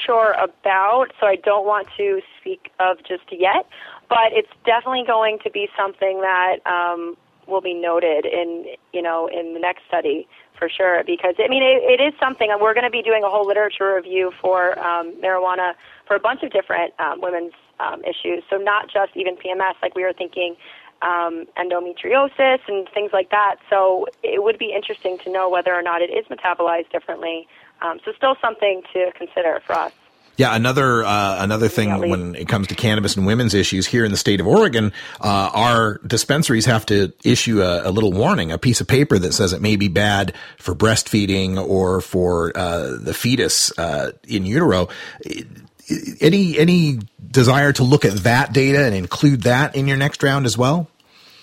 sure about, so I don't want to speak of just yet, but it's definitely going to be something that um, will be noted in, you know, in the next study for sure, because I mean it, it is something, and we're going to be doing a whole literature review for um, marijuana for a bunch of different um, women's um, issues, so not just even P M S, like we were thinking um, endometriosis and things like that, so it would be interesting to know whether or not it is metabolized differently. Um, so still something to consider for us. Yeah, another uh, another thing yeah, when it comes to cannabis and women's issues here in the state of Oregon, uh, our dispensaries have to issue a, a little warning, a piece of paper that says it may be bad for breastfeeding or for uh, the fetus uh, in utero. Any any desire to look at that data and include that in your next round as well?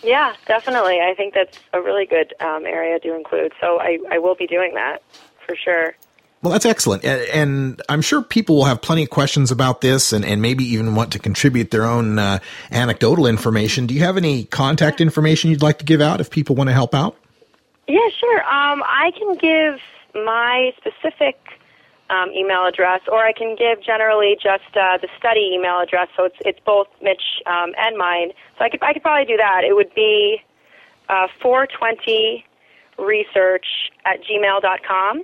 Yeah, definitely. I think that's a really good um, area to include. So I, I will be doing that for sure. Well, that's excellent. And, and I'm sure people will have plenty of questions about this and, and maybe even want to contribute their own uh, anecdotal information. Do you have any contact information you'd like to give out if people want to help out? Yeah, sure. Um, I can give my specific um, email address, or I can give generally just uh, the study email address. So it's it's both Mitch um, and mine. So I could, I could probably do that. It would be uh, four twenty research at gmail dot com.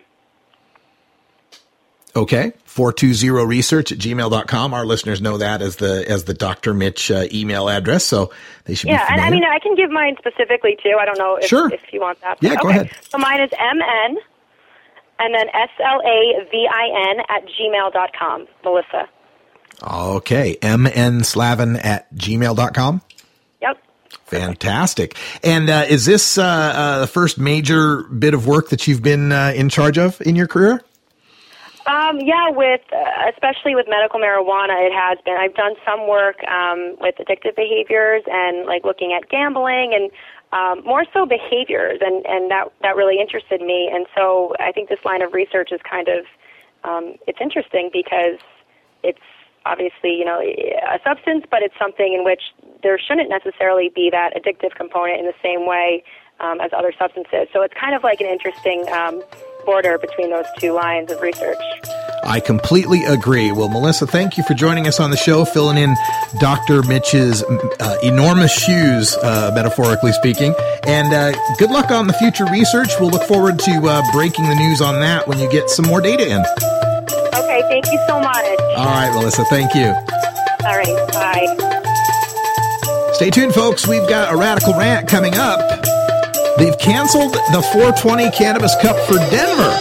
Okay, four twenty research at gmail dot com. Our listeners know that as the as the Doctor Mitch uh, email address, so they should yeah, be familiar. Yeah, and I mean, I can give mine specifically, too. I don't know if, sure. if you want that. Yeah, okay. Go ahead. So mine is M N, and then S L A V I N at gmail dot com, Melissa. Okay, M N Slavin at gmail dot com? Yep. Fantastic. And uh, is this uh, uh, the first major bit of work that you've been uh, in charge of in your career? Um, yeah, with uh, especially with medical marijuana, it has been. I've done some work um, with addictive behaviors and like looking at gambling and um, more so behaviors, and, and that that really interested me. And so I think this line of research is kind of um, it's interesting because it's obviously, you know, a substance, but it's something in which there shouldn't necessarily be that addictive component in the same way um, as other substances. So it's kind of like an interesting Um, border between those two lines of research. I completely agree. Well, Melissa, thank you for joining us on the show, filling in Doctor Mitch's uh, enormous shoes, uh, metaphorically speaking. And uh, good luck on the future research. We'll look forward to uh, breaking the news on that when you get some more data in. Okay, thank you so much. All right, Melissa, thank you. All right, bye. Stay tuned, folks. We've got a radical rant coming up. They've canceled the four twenty Cannabis Cup for Denver.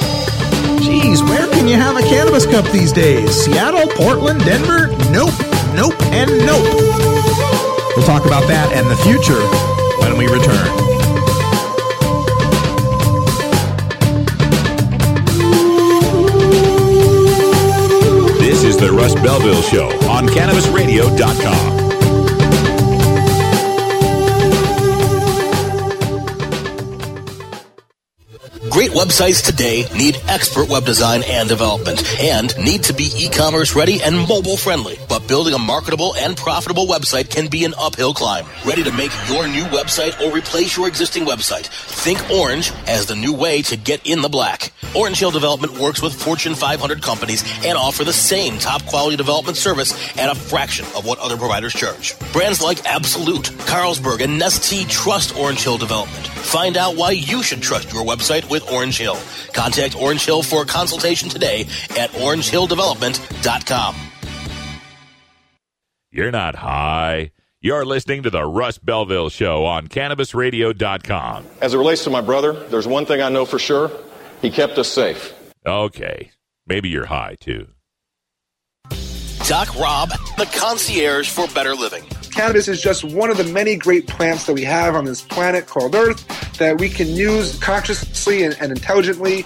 Geez, where can you have a Cannabis Cup these days? Seattle, Portland, Denver? Nope, nope, and nope. We'll talk about that and the future when we return. is The Russ Belville Show on Cannabis Radio dot com. Great websites today need expert web design and development and need to be e-commerce ready and mobile friendly. But building a marketable and profitable website can be an uphill climb. Ready to make your new website or replace your existing website? Think Orange as the new way to get in the black. Orange Hill Development works with Fortune five hundred companies and offer the same top quality development service at a fraction of what other providers charge. Brands like Absolute, Carlsberg, and Nestea trust Orange Hill Development. Find out why you should trust your website with Orange Hill. Contact Orange Hill for a consultation today at orange hill development dot com. You're not high. You're listening to the Russ Belville Show on Cannabis Radio dot com. As it relates to my brother, there's one thing I know for sure. He kept us safe. Okay. Maybe you're high, too. Doc Rob, the concierge for better living. Cannabis is just one of the many great plants that we have on this planet called Earth that we can use consciously and, and intelligently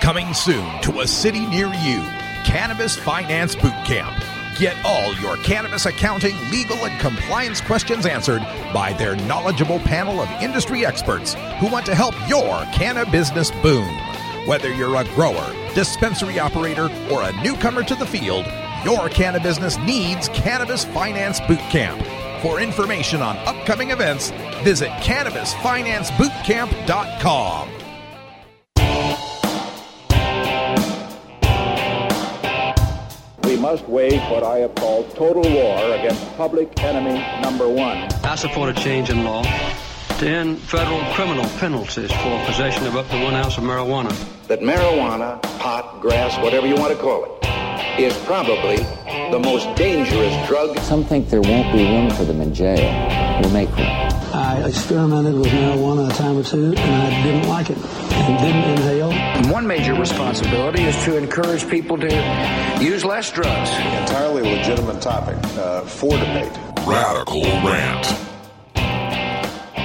Coming soon to a city near you, Cannabis Finance Boot Camp. Get all your cannabis accounting, legal, and compliance questions answered by their knowledgeable panel of industry experts who want to help your cannabusiness boom. Whether you're a grower, dispensary operator, or a newcomer to the field, your cannabusiness needs Cannabis Finance Boot Camp. For information on upcoming events, visit Cannabis Finance Boot Camp dot com. We must wage what I have called total war against public enemy number one. I support a change in law to end federal criminal penalties for possession of up to one ounce of marijuana. That marijuana, pot, grass, whatever you want to call it, is probably the most dangerous drug. Some think there won't be room for them in jail. We'll make room. I experimented with marijuana a time or two, and I didn't like it and didn't inhale. And one major responsibility is to encourage people to use less drugs. Entirely legitimate topic uh, for debate. Radical Rant.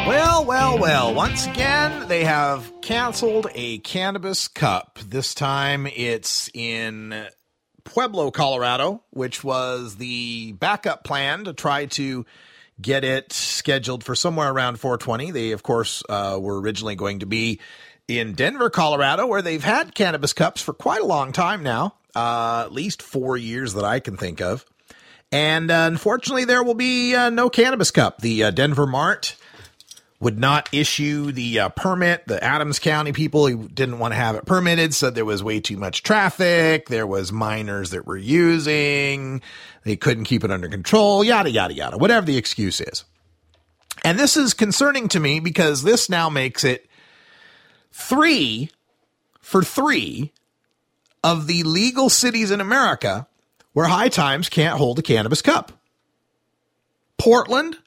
Well, well, well, once again, they have canceled a cannabis cup. This time it's in Pueblo, Colorado, which was the backup plan to try to get it scheduled for somewhere around four twenty. They, of course, uh, were originally going to be in Denver, Colorado, where they've had cannabis cups for quite a long time now, uh, at least four years that I can think of. And uh, unfortunately, there will be uh, no cannabis cup. The uh, Denver Mart would not issue the uh, permit. The Adams County people didn't want to have it permitted, so there was way too much traffic. There was minors that were using. They couldn't keep it under control, yada, yada, yada, whatever the excuse is. And this is concerning to me because this now makes it three for three of the legal cities in America where High Times can't hold a cannabis cup. Portland,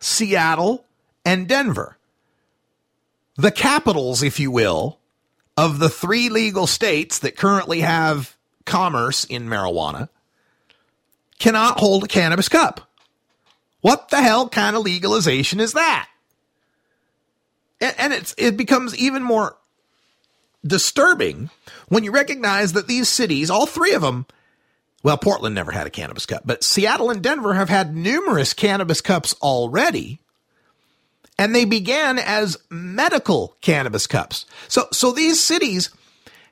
Seattle, and Denver, the capitals, if you will, of the three legal states that currently have commerce in marijuana, cannot hold a cannabis cup. What the hell kind of legalization is that? And, and it's, it becomes even more disturbing when you recognize that these cities, all three of them, well, Portland never had a cannabis cup, but Seattle and Denver have had numerous cannabis cups already. And they began as medical cannabis cups. So so these cities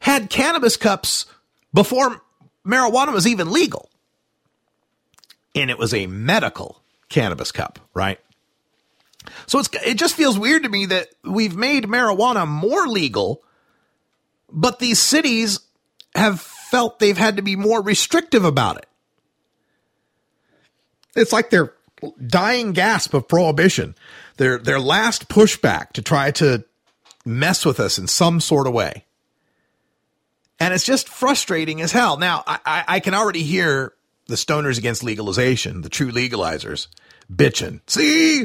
had cannabis cups before marijuana was even legal. And it was a medical cannabis cup, right? So it's it just feels weird to me that we've made marijuana more legal, but these cities have felt they've had to be more restrictive about it. It's like they're dying gasp of prohibition, their their last pushback to try to mess with us in some sort of way. And it's just frustrating as hell. Now, I, I, I can already hear the stoners against legalization, the true legalizers, bitching. See?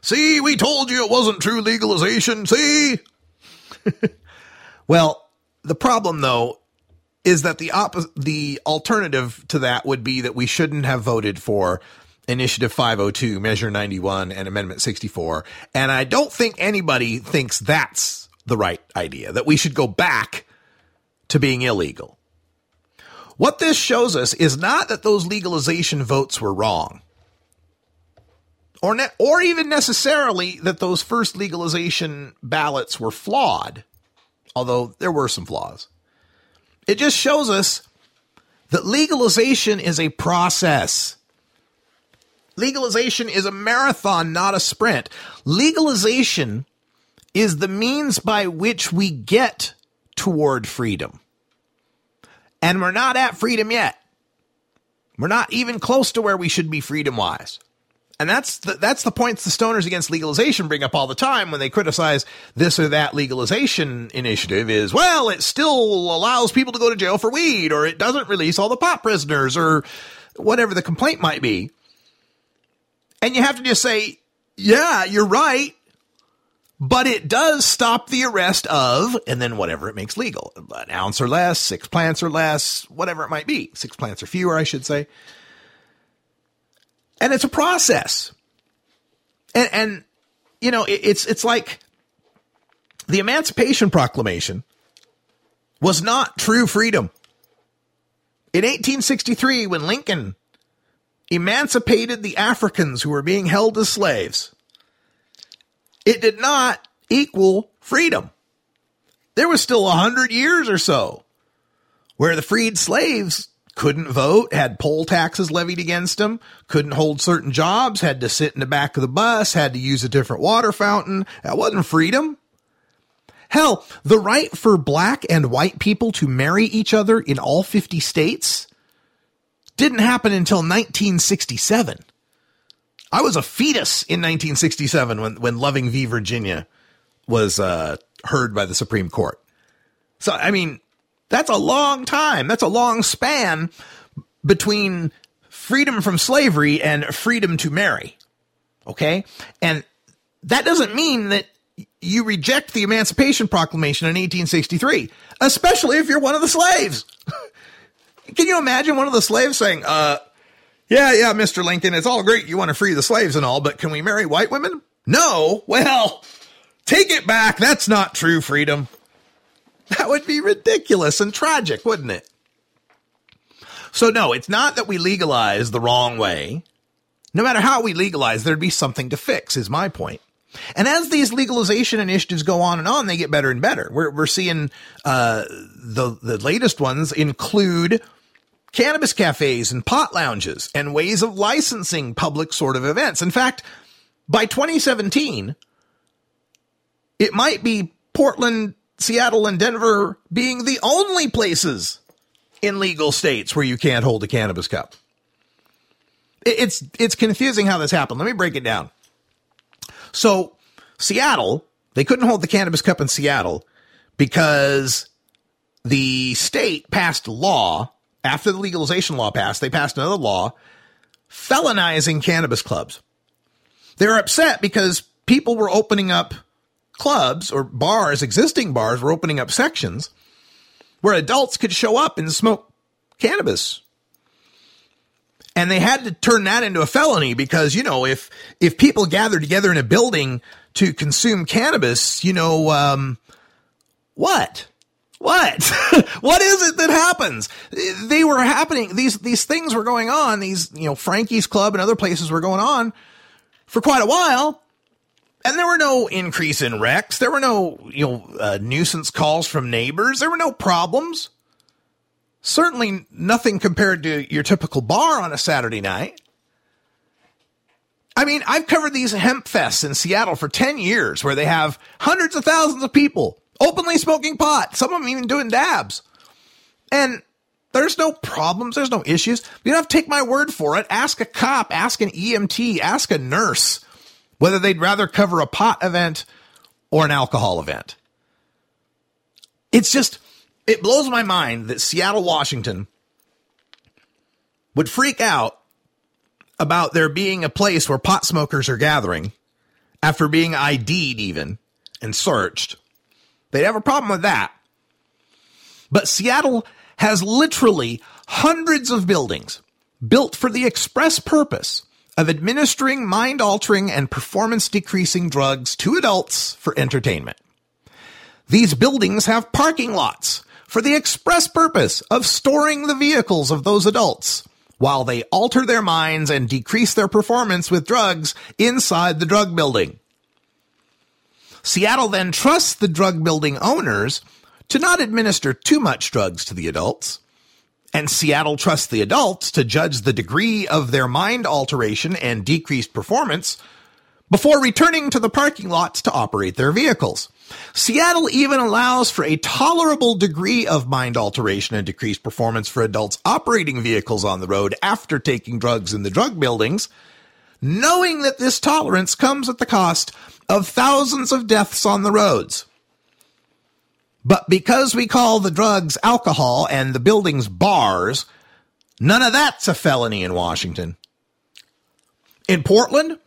See, we told you it wasn't true legalization. See? Well, the problem, though, is that the op- the alternative to that would be that we shouldn't have voted for Initiative five oh two, Measure ninety-one, and Amendment sixty-four. And I don't think anybody thinks that's the right idea, that we should go back to being illegal. What this shows us is not that those legalization votes were wrong, or ne- or even necessarily that those first legalization ballots were flawed, although there were some flaws. It just shows us that legalization is a process. Legalization is a marathon, not a sprint. Legalization is the means by which we get toward freedom. And we're not at freedom yet. We're not even close to where we should be freedom-wise. And that's the, that's the points the stoners against legalization bring up all the time when they criticize this or that legalization initiative is, well, it still allows people to go to jail for weed, or it doesn't release all the pot prisoners, or whatever the complaint might be. And you have to just say, yeah, you're right, but it does stop the arrest of, and then whatever it makes legal, an ounce or less, six plants or less, whatever it might be, six plants or fewer, I should say. And it's a process. And, and you know, it, it's it's like the Emancipation Proclamation was not true freedom. In eighteen sixty-three, when Lincoln emancipated the Africans who were being held as slaves, it did not equal freedom. There was still one hundred years or so where the freed slaves couldn't vote, had poll taxes levied against them, couldn't hold certain jobs, had to sit in the back of the bus, had to use a different water fountain. That wasn't freedom. Hell, the right for black and white people to marry each other in all fifty states didn't happen until nineteen sixty-seven. I was a fetus in nineteen sixty-seven when, when Loving v. Virginia was uh, heard by the Supreme Court. So, I mean, that's a long time. That's a long span between freedom from slavery and freedom to marry. Okay? And that doesn't mean that you reject the Emancipation Proclamation in eighteen sixty-three, especially if you're one of the slaves. Can you imagine one of the slaves saying, uh, yeah, yeah, Mister Lincoln, it's all great. You want to free the slaves and all, but can we marry white women? No. Well, take it back. That's not true freedom. That would be ridiculous and tragic, wouldn't it? So no, it's not that we legalize the wrong way. No matter how we legalize, there'd be something to fix, is my point. And as these legalization initiatives go on and on, they get better and better. We're, we're seeing uh, the, the latest ones include cannabis cafes and pot lounges and ways of licensing public sort of events. In fact, by twenty seventeen, it might be Portland, Seattle, and Denver being the only places in legal states where you can't hold a cannabis cup. It's it's confusing how this happened. Let me break it down. So Seattle, they couldn't hold the cannabis cup in Seattle because the state passed a law. After the legalization law passed, they passed another law felonizing cannabis clubs. They were upset because people were opening up clubs or bars, existing bars were opening up sections where adults could show up and smoke cannabis. And they had to turn that into a felony because, you know, if if people gather together in a building to consume cannabis, you know, um, what? What? What is it that happens? They were happening. These these things were going on. These, you know, Frankie's Club and other places were going on for quite a while. And there were no increase in wrecks. There were no, you know, uh, nuisance calls from neighbors. There were no problems. Certainly nothing compared to your typical bar on a Saturday night. I mean, I've covered these hemp fests in Seattle for ten years where they have hundreds of thousands of people openly smoking pot. Some of them even doing dabs. And there's no problems. There's no issues. You don't have to take my word for it. Ask a cop, ask an E M T, ask a nurse whether they'd rather cover a pot event or an alcohol event. It's just, It blows my mind that Seattle, Washington would freak out about there being a place where pot smokers are gathering after being I D'd even and searched. They'd have a problem with that. But Seattle has literally hundreds of buildings built for the express purpose of administering mind-altering and performance-decreasing drugs to adults for entertainment. These buildings have parking lots for the express purpose of storing the vehicles of those adults while they alter their minds and decrease their performance with drugs inside the drug building. Seattle then trusts the drug building owners to not administer too much drugs to the adults, and Seattle trusts the adults to judge the degree of their mind alteration and decreased performance before returning to the parking lots to operate their vehicles. Seattle even allows for a tolerable degree of mind alteration and decreased performance for adults operating vehicles on the road after taking drugs in the drug buildings, knowing that this tolerance comes at the cost of thousands of deaths on the roads. But because we call the drugs alcohol and the buildings bars, none of that's a felony in Washington. In Portland,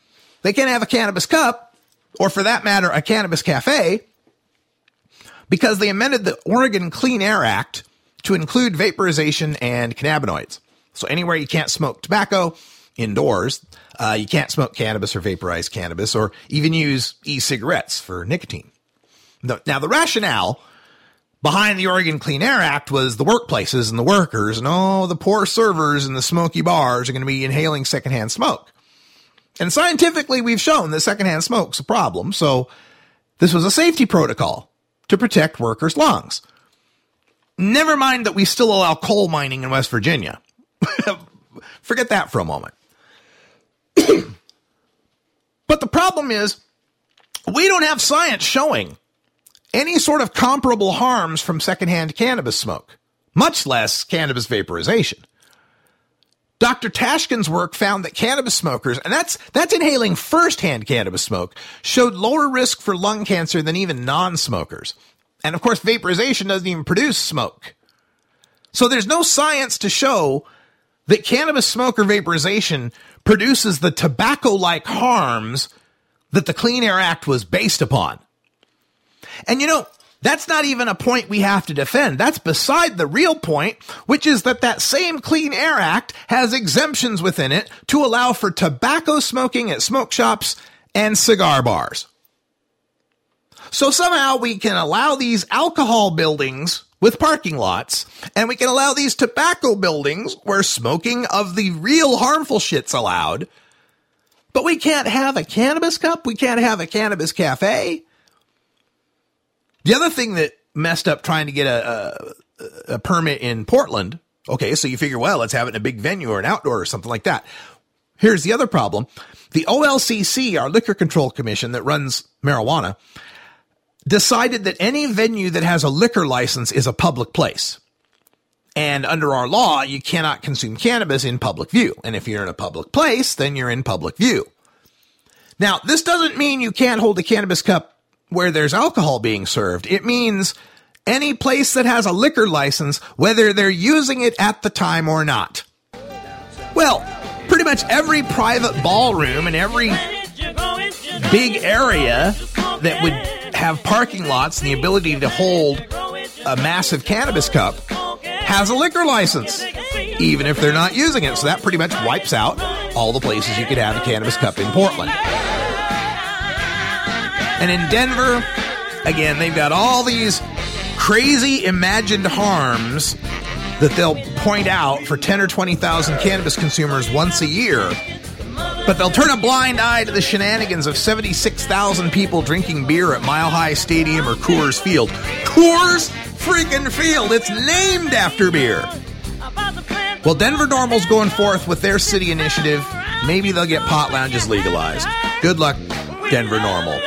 they can't have a cannabis cup, or for that matter, a cannabis cafe, because they amended the Oregon Clean Air Act to include vaporization and cannabinoids. So anywhere you can't smoke tobacco indoors, uh, you can't smoke cannabis or vaporize cannabis or even use e-cigarettes for nicotine. Now, the rationale behind the Oregon Clean Air Act was the workplaces and the workers and oh, the poor servers and the smoky bars are going to be inhaling secondhand smoke. And scientifically, we've shown that secondhand smoke's a problem. So this was a safety protocol to protect workers' lungs. Never mind that we still allow coal mining in West Virginia. Forget that for a moment. But the problem is we don't have science showing any sort of comparable harms from secondhand cannabis smoke, much less cannabis vaporization. Doctor Tashkin's work found that cannabis smokers, and that's that's inhaling firsthand cannabis smoke, showed lower risk for lung cancer than even non-smokers. And of course, vaporization doesn't even produce smoke. So there's no science to show that cannabis smoke or vaporization produces the tobacco-like harms that the Clean Air Act was based upon. And, you know, that's not even a point we have to defend. That's beside the real point, which is that that same Clean Air Act has exemptions within it to allow for tobacco smoking at smoke shops and cigar bars. So somehow we can allow these alcohol buildings with parking lots, and we can allow these tobacco buildings where smoking of the real harmful shit's allowed. But we can't have a cannabis cup. We can't have a cannabis cafe. The other thing that messed up trying to get a, a, a permit in Portland, okay, so you figure, well, let's have it in a big venue or an outdoor or something like that. Here's the other problem. The O L C C, our Liquor Control Commission that runs marijuana, decided that any venue that has a liquor license is a public place. And under our law, you cannot consume cannabis in public view. And if you're in a public place, then you're in public view. Now, this doesn't mean you can't hold a cannabis cup where there's alcohol being served. It means any place that has a liquor license, whether they're using it at the time or not. Well, pretty much every private ballroom and every big area that would have parking lots and the ability to hold a massive cannabis cup has a liquor license, even if they're not using it. So that pretty much wipes out all the places you could have a cannabis cup in Portland. And in Denver, again, they've got all these crazy imagined harms that they'll point out for ten or twenty thousand cannabis consumers once a year. But they'll turn a blind eye to the shenanigans of seventy-six thousand people drinking beer at Mile High Stadium or Coors Field. Coors freaking Field! It's named after beer! Well, Denver Normal's going forth with their city initiative. Maybe they'll get pot lounges legalized. Good luck, Denver Normal.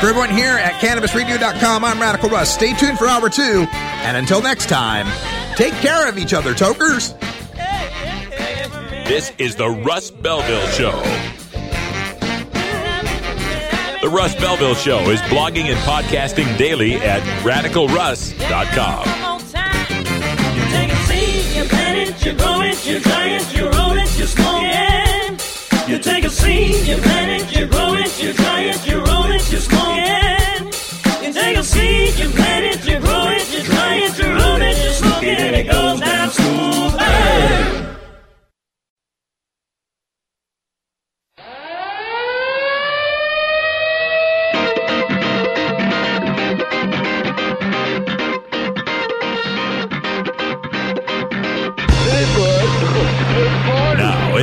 For everyone here at Cannabis Radio dot com, I'm Radical Russ. Stay tuned for hour two. And until next time, take care of each other, tokers. This is the Russ Belville Show. The Russ Belville Show is blogging and podcasting daily at Radical Russ dot com. it, you grow it, you dry it, you roll it, you smoke it. You take a seed, you plant it, you grow it, you dry it, you roll it, you smoke it. You take a seed, you plant it, you grow it, you dry it, you roll it, you smoke it, and it goes down smooth. Hey!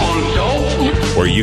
On dope? Where you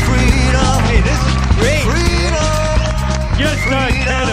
freedom. Hey, this is great. Freedom, just like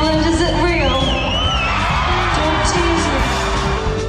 Is it real? Don't tease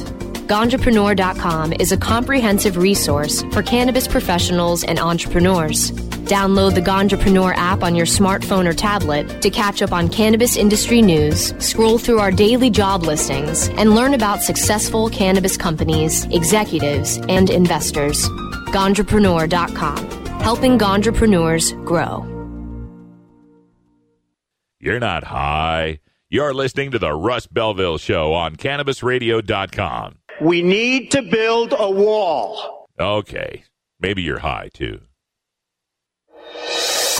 Ganjapreneur dot com is a comprehensive resource for cannabis professionals and entrepreneurs. Download the Ganjapreneur app on your smartphone or tablet to catch up on cannabis industry news, scroll through our daily job listings, and learn about successful cannabis companies, executives, and investors. Ganjapreneur dot com, helping Ganjapreneurs grow. You're not high. You're listening to the Russ Belville Show on Cannabis Radio dot com. We need to build a wall. Okay. Maybe you're high, too.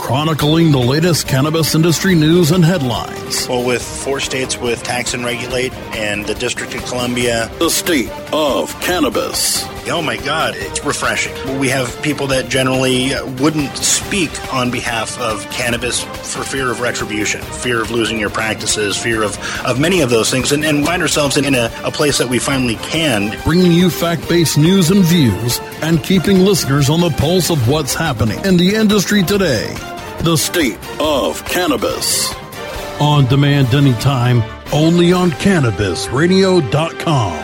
Chronicling the latest cannabis industry news and headlines. Well, with four states with tax and regulate and the District of Columbia. The state of cannabis. Oh, my God. It's refreshing. We have people that generally wouldn't speak on behalf of cannabis for fear of retribution, fear of losing your practices, fear of, of many of those things, and, and find ourselves in, in a, a place that we finally can. Bringing you fact-based news and views and keeping listeners on the pulse of what's happening in the industry today. The State of Cannabis. On demand anytime, only on Cannabis Radio dot com.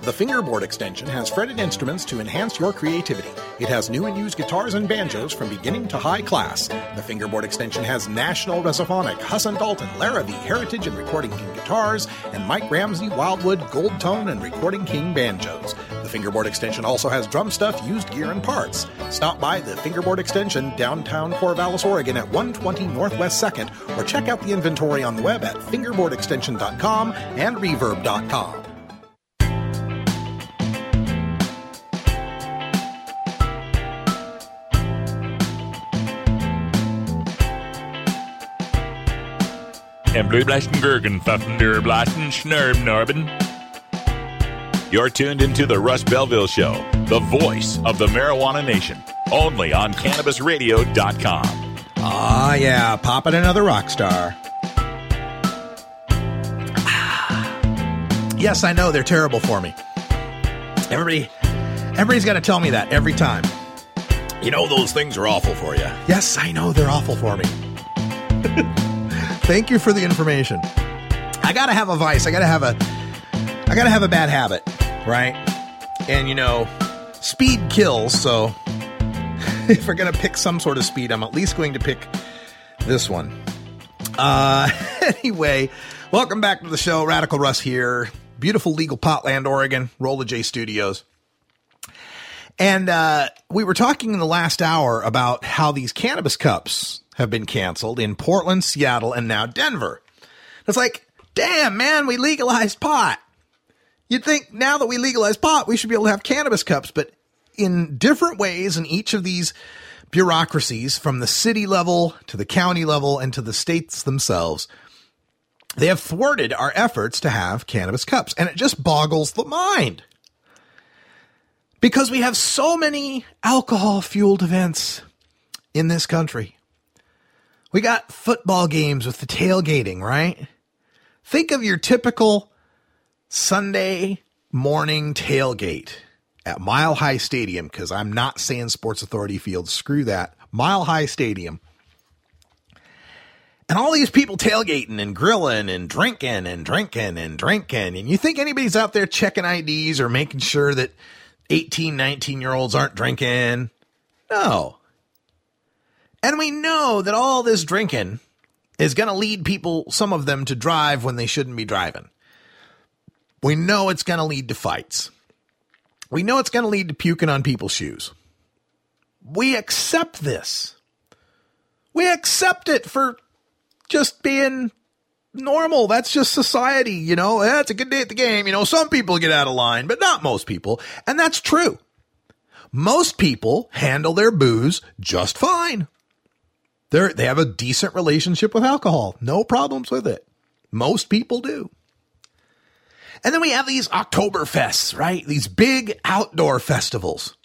The Fingerboard Extension has fretted instruments to enhance your creativity. It has new and used guitars and banjos from beginning to high class. The Fingerboard Extension has national resophonic, Husson Dalton, Larrabee, Heritage and Recording King guitars, and Mike Ramsey, Wildwood, Gold Tone, and Recording King banjos. The Fingerboard Extension also has drum stuff, used gear, and parts. Stop by the Fingerboard Extension, downtown Corvallis, Oregon at one twenty Northwest second, or check out the inventory on the web at fingerboard extension dot com and reverb dot com. And blue blasting Gergen, Fuffen, Dürr blasting, Schnurb Norben. You're tuned into the Russ Belville Show, the voice of the marijuana nation, only on Cannabis Radio dot com. Ah, yeah, popping another rock star. Ah. Yes, I know, they're terrible for me. Everybody, everybody's got to tell me that every time. You know those things are awful for you. Yes, I know, they're awful for me. Thank you for the information. I got to have a vice. I got to have a... I gotta have a bad habit, right? And, you know, speed kills, so if we're gonna pick some sort of speed, I'm at least going to pick this one. Uh, anyway, welcome back to the show. Radical Russ here. Beautiful legal potland, Oregon. Rolla J Studios. And uh, we were talking in the last hour about how these cannabis cups have been canceled in Portland, Seattle, and now Denver. It's like, damn, man, we legalized pot. You'd think now that we legalize pot, we should be able to have cannabis cups, but in different ways in each of these bureaucracies, from the city level to the county level and to the states themselves, they have thwarted our efforts to have cannabis cups, and it just boggles the mind. because we have so many alcohol-fueled events in this country. We got football games with the tailgating, right? Think of your typical Sunday morning tailgate at Mile High Stadium, because I'm not saying Sports Authority Field. Screw that. Mile High Stadium. And all these people tailgating and grilling and drinking and drinking and drinking. And you think anybody's out there checking I Ds or making sure that eighteen, nineteen-year-olds aren't drinking? No. And we know that all this drinking is going to lead people, some of them, to drive when they shouldn't be driving. We know it's going to lead to fights. We know it's going to lead to puking on people's shoes. We accept this. We accept it for just being normal. That's just society, you know. That's a good day at the game. You know, some people get out of line, but not most people. And that's true. Most people handle their booze just fine. They're, they have a decent relationship with alcohol. No problems with it. Most people do. And then we have these Oktoberfests, right? These big outdoor festivals.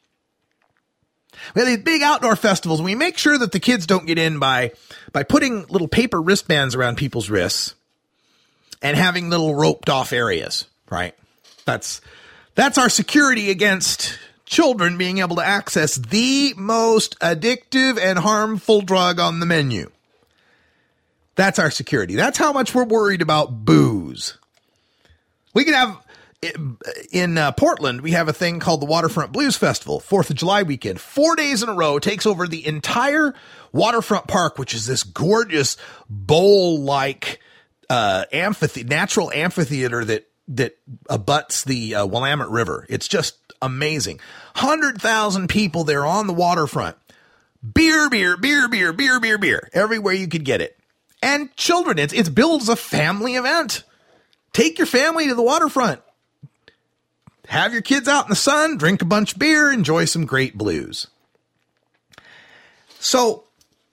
We have these big outdoor festivals. We make sure that the kids don't get in by, by putting little paper wristbands around people's wrists and having little roped off areas, right? That's, that's our security against children being able to access the most addictive and harmful drug on the menu. That's our security. That's how much we're worried about booze. We could have, in uh, Portland, we have a thing called the Waterfront Blues Festival, fourth of July weekend. Four days in a row, takes over the entire Waterfront Park, which is this gorgeous bowl-like uh, amphithe- natural amphitheater that, that abuts the uh, Willamette River. It's just amazing. one hundred thousand people there on the waterfront. Beer, beer, beer, beer, beer, beer, beer. Everywhere you could get it. And children, it's, it builds a family event. Take your family to the waterfront. Have your kids out in the sun, drink a bunch of beer, enjoy some great blues. So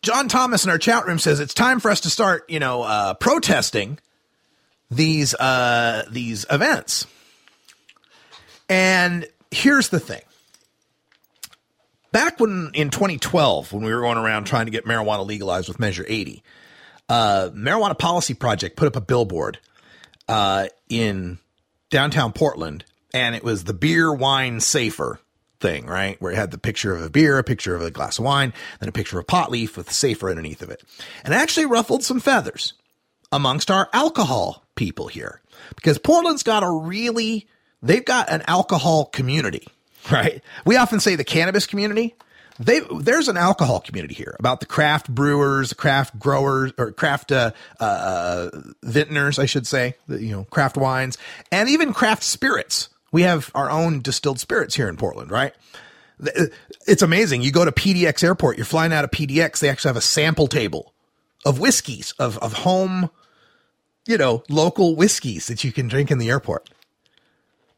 John Thomas in our chat room says it's time for us to start, you know, uh, protesting these uh, these events. And here's the thing. Back when in twenty twelve, when we were going around trying to get marijuana legalized with Measure eighty, uh, Marijuana Policy Project put up a billboard Uh, in downtown Portland, and it was the beer, wine, safer thing, right? Where it had the picture of a beer, a picture of a glass of wine, then a picture of a pot leaf with safer underneath of it. And it actually ruffled some feathers amongst our alcohol people here, because Portland's got a really, they've got an alcohol community, right? We often say the cannabis community. They, there's an alcohol community here about the craft brewers, craft growers, or craft uh, uh, vintners, I should say, you know, craft wines, and even craft spirits. We have our own distilled spirits here in Portland, right? It's amazing. You go to P D X Airport, you're flying out of P D X. They actually have a sample table of whiskeys, of, of home, you know, local whiskeys that you can drink in the airport.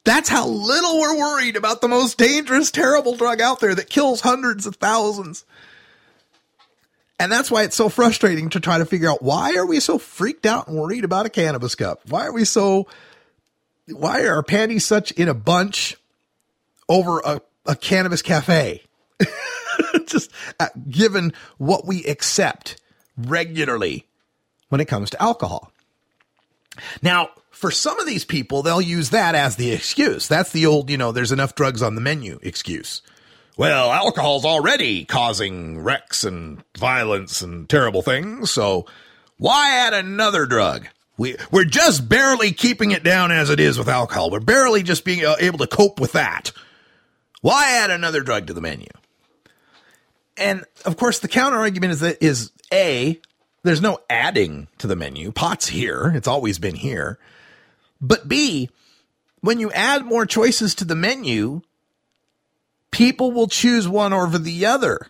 That's how little we're worried about the most dangerous, terrible drug out there that kills hundreds of thousands. And that's why it's so frustrating to try to figure out, why are we so freaked out and worried about a cannabis cup? Why are we so, why are our panties such in a bunch over a, a cannabis cafe? Just uh, given what we accept regularly when it comes to alcohol. Now, for some of these people, they'll use that as the excuse. That's the old, you know, there's enough drugs on the menu excuse. Well, alcohol's already causing wrecks and violence and terrible things, so why add another drug? We, we're just barely keeping it down as it is with alcohol. We're barely just being able to cope with that. Why add another drug to the menu? And, of course, the counterargument is that is, A, there's no adding to the menu. Pot's here. It's always been here. But B, when you add more choices to the menu, people will choose one over the other.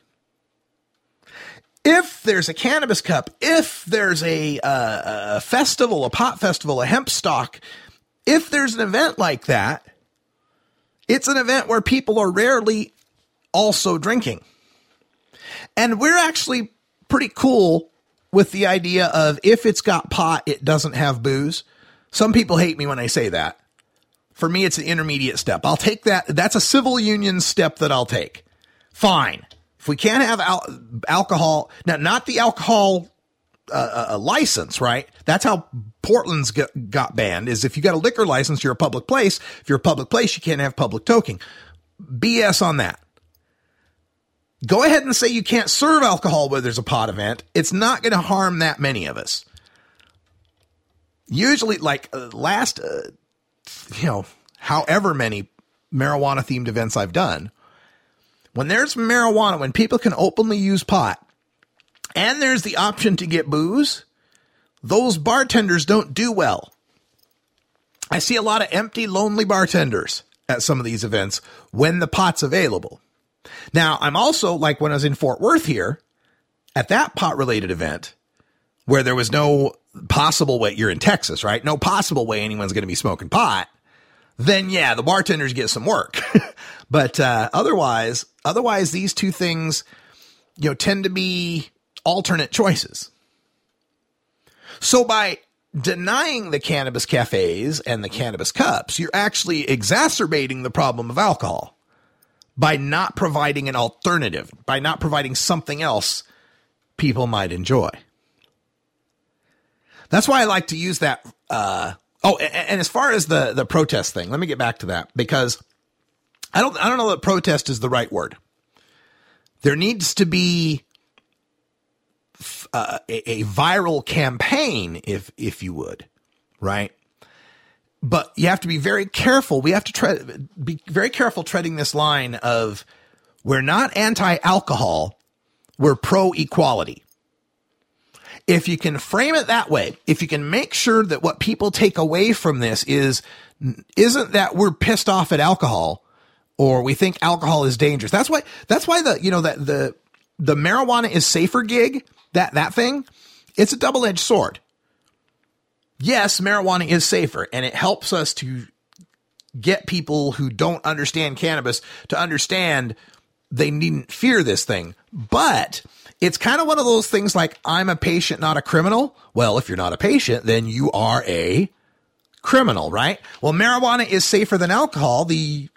If there's a cannabis cup, if there's a, uh, a festival, a pot festival, a hemp stalk, if there's an event like that, it's an event where people are rarely also drinking. And we're actually pretty cool with the idea of if it's got pot, it doesn't have booze. Some people hate me when I say that. For me, it's an intermediate step. I'll take that. That's a civil union step that I'll take. Fine. If we can't have al- alcohol, now not the alcohol uh, uh, license, right? That's how Portland's got, got banned, is if you got a liquor license, you're a public place. If you're a public place, you can't have public toking. B S on that. Go ahead and say you can't serve alcohol where there's a pot event. It's not going to harm that many of us. Usually, like uh, last, uh, you know, however many marijuana-themed events I've done, when there's marijuana, when people can openly use pot, and there's the option to get booze, those bartenders don't do well. I see a lot of empty, lonely bartenders at some of these events when the pot's available. Now, I'm also, like when I was in Fort Worth here, at that pot-related event, where there was no possible way, you're in Texas, right? No possible way anyone's going to be smoking pot. Then, yeah, the bartenders get some work. But uh, otherwise, otherwise, these two things, you know, tend to be alternate choices. So by denying the cannabis cafes and the cannabis cups, you're actually exacerbating the problem of alcohol. By not providing an alternative, by not providing something else people might enjoy. That's why I like to use that. Uh, oh, and, and as far as the, the protest thing, let me get back to that, because I don't I don't know that protest is the right word. There needs to be uh, a, a viral campaign, if if you would, right? But you have to be very careful. We have to tre- be very careful treading this line of we're not anti-alcohol, we're pro-equality. If you can frame it that way, if you can make sure that what people take away from this is, isn't that we're pissed off at alcohol or we think alcohol is dangerous. That's why, that's why the, you know, that the, the marijuana is safer gig, that, that thing, it's a double-edged sword. Yes, marijuana is safer, and it helps us to get people who don't understand cannabis to understand they needn't fear this thing. But it's kind of one of those things like, I'm a patient, not a criminal. Well, if you're not a patient, then you are a criminal, right? Well, marijuana is safer than alcohol. The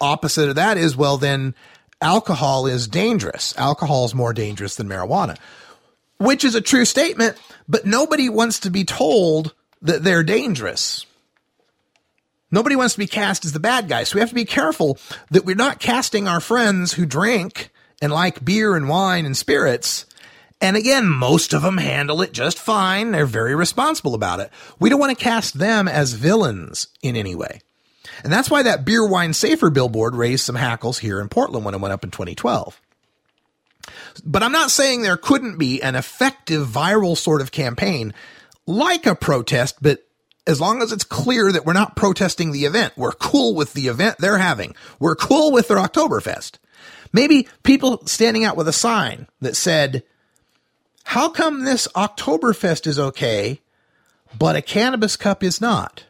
opposite of that is, well, then alcohol is dangerous. Alcohol is more dangerous than marijuana. Which is a true statement, but nobody wants to be told that they're dangerous. Nobody wants to be cast as the bad guy. So we have to be careful that we're not casting our friends who drink and like beer and wine and spirits. And again, most of them handle it just fine. They're very responsible about it. We don't want to cast them as villains in any way. And that's why that beer, wine, safer billboard raised some hackles here in Portland when it went up in twenty twelve. But I'm not saying there couldn't be an effective viral sort of campaign like a protest, but as long as it's clear that we're not protesting the event, we're cool with the event they're having. We're cool with their Oktoberfest. Maybe people standing out with a sign that said, how come this Oktoberfest is okay, but a cannabis cup is not?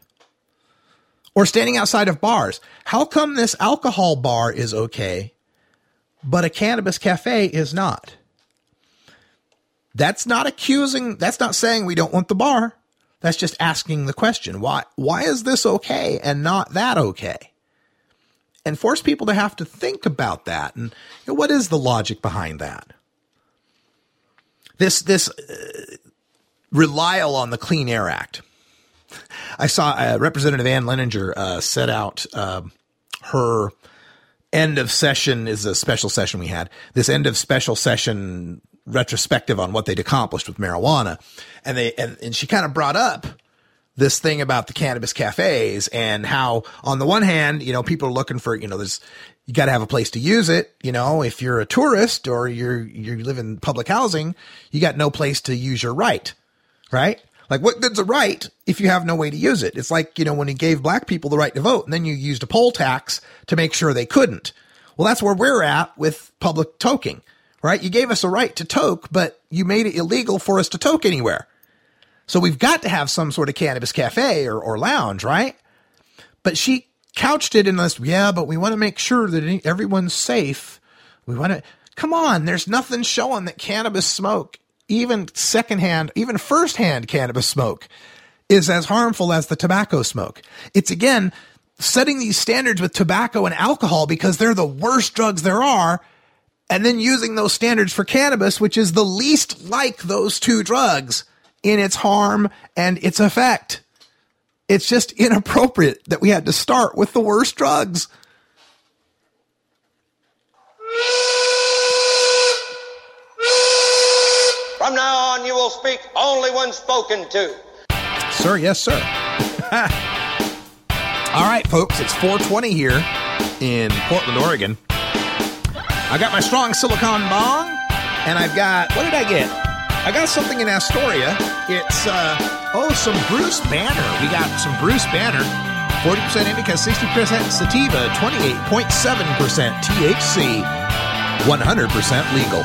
Or standing outside of bars, how come this alcohol bar is okay, but a cannabis cafe is not? That's not accusing. That's not saying we don't want the bar. That's just asking the question. Why, why is this okay and not that okay? And force people to have to think about that. And you know, what is the logic behind that? This, this uh, relial on the Clean Air Act. I saw uh, Representative Ann Leninger uh, set out uh, her end of session is a special session we had. This end of special session retrospective on what they'd accomplished with marijuana. And they and, and she kind of brought up this thing about the cannabis cafes and how on the one hand, you know, people are looking for, you know, there's, you got to have a place to use it. You know, if you're a tourist or you're, you live in public housing, you got no place to use your right. Right. Like, what good's a right if you have no way to use it? It's like, you know, when you gave black people the right to vote and then you used a poll tax to make sure they couldn't. Well, that's where we're at with public toking, right? You gave us a right to toke, but you made it illegal for us to toke anywhere. So we've got to have some sort of cannabis cafe or, or lounge, right? But she couched it in this, yeah, but we want to make sure that everyone's safe. We want to, come on, there's nothing showing that cannabis smoke, even secondhand, even firsthand cannabis smoke is as harmful as the tobacco smoke. It's again, setting these standards with tobacco and alcohol because they're the worst drugs there are, and then using those standards for cannabis, which is the least like those two drugs in its harm and its effect. It's just inappropriate that we had to start with the worst drugs. From now on, you will speak only when spoken to. Sir, yes, sir. All right, folks, it's four twenty here in Portland, Oregon. I got my strong silicone bong, and I've got, what did I get? I got something in Astoria. It's, uh, oh, some Bruce Banner. We got some Bruce Banner, forty percent indica, sixty percent sativa, twenty-eight point seven percent T H C, one hundred percent legal.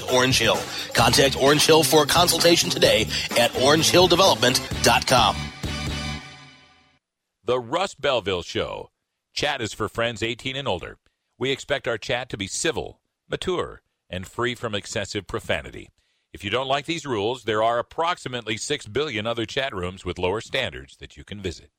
Orange Hill. Contact Orange Hill for a consultation today at orange hill development dot com. The Russ Belville Show. Chat is for friends eighteen and older. We expect our chat to be civil, mature, and free from excessive profanity. If you don't like these rules, there are approximately six billion other chat rooms with lower standards that you can visit.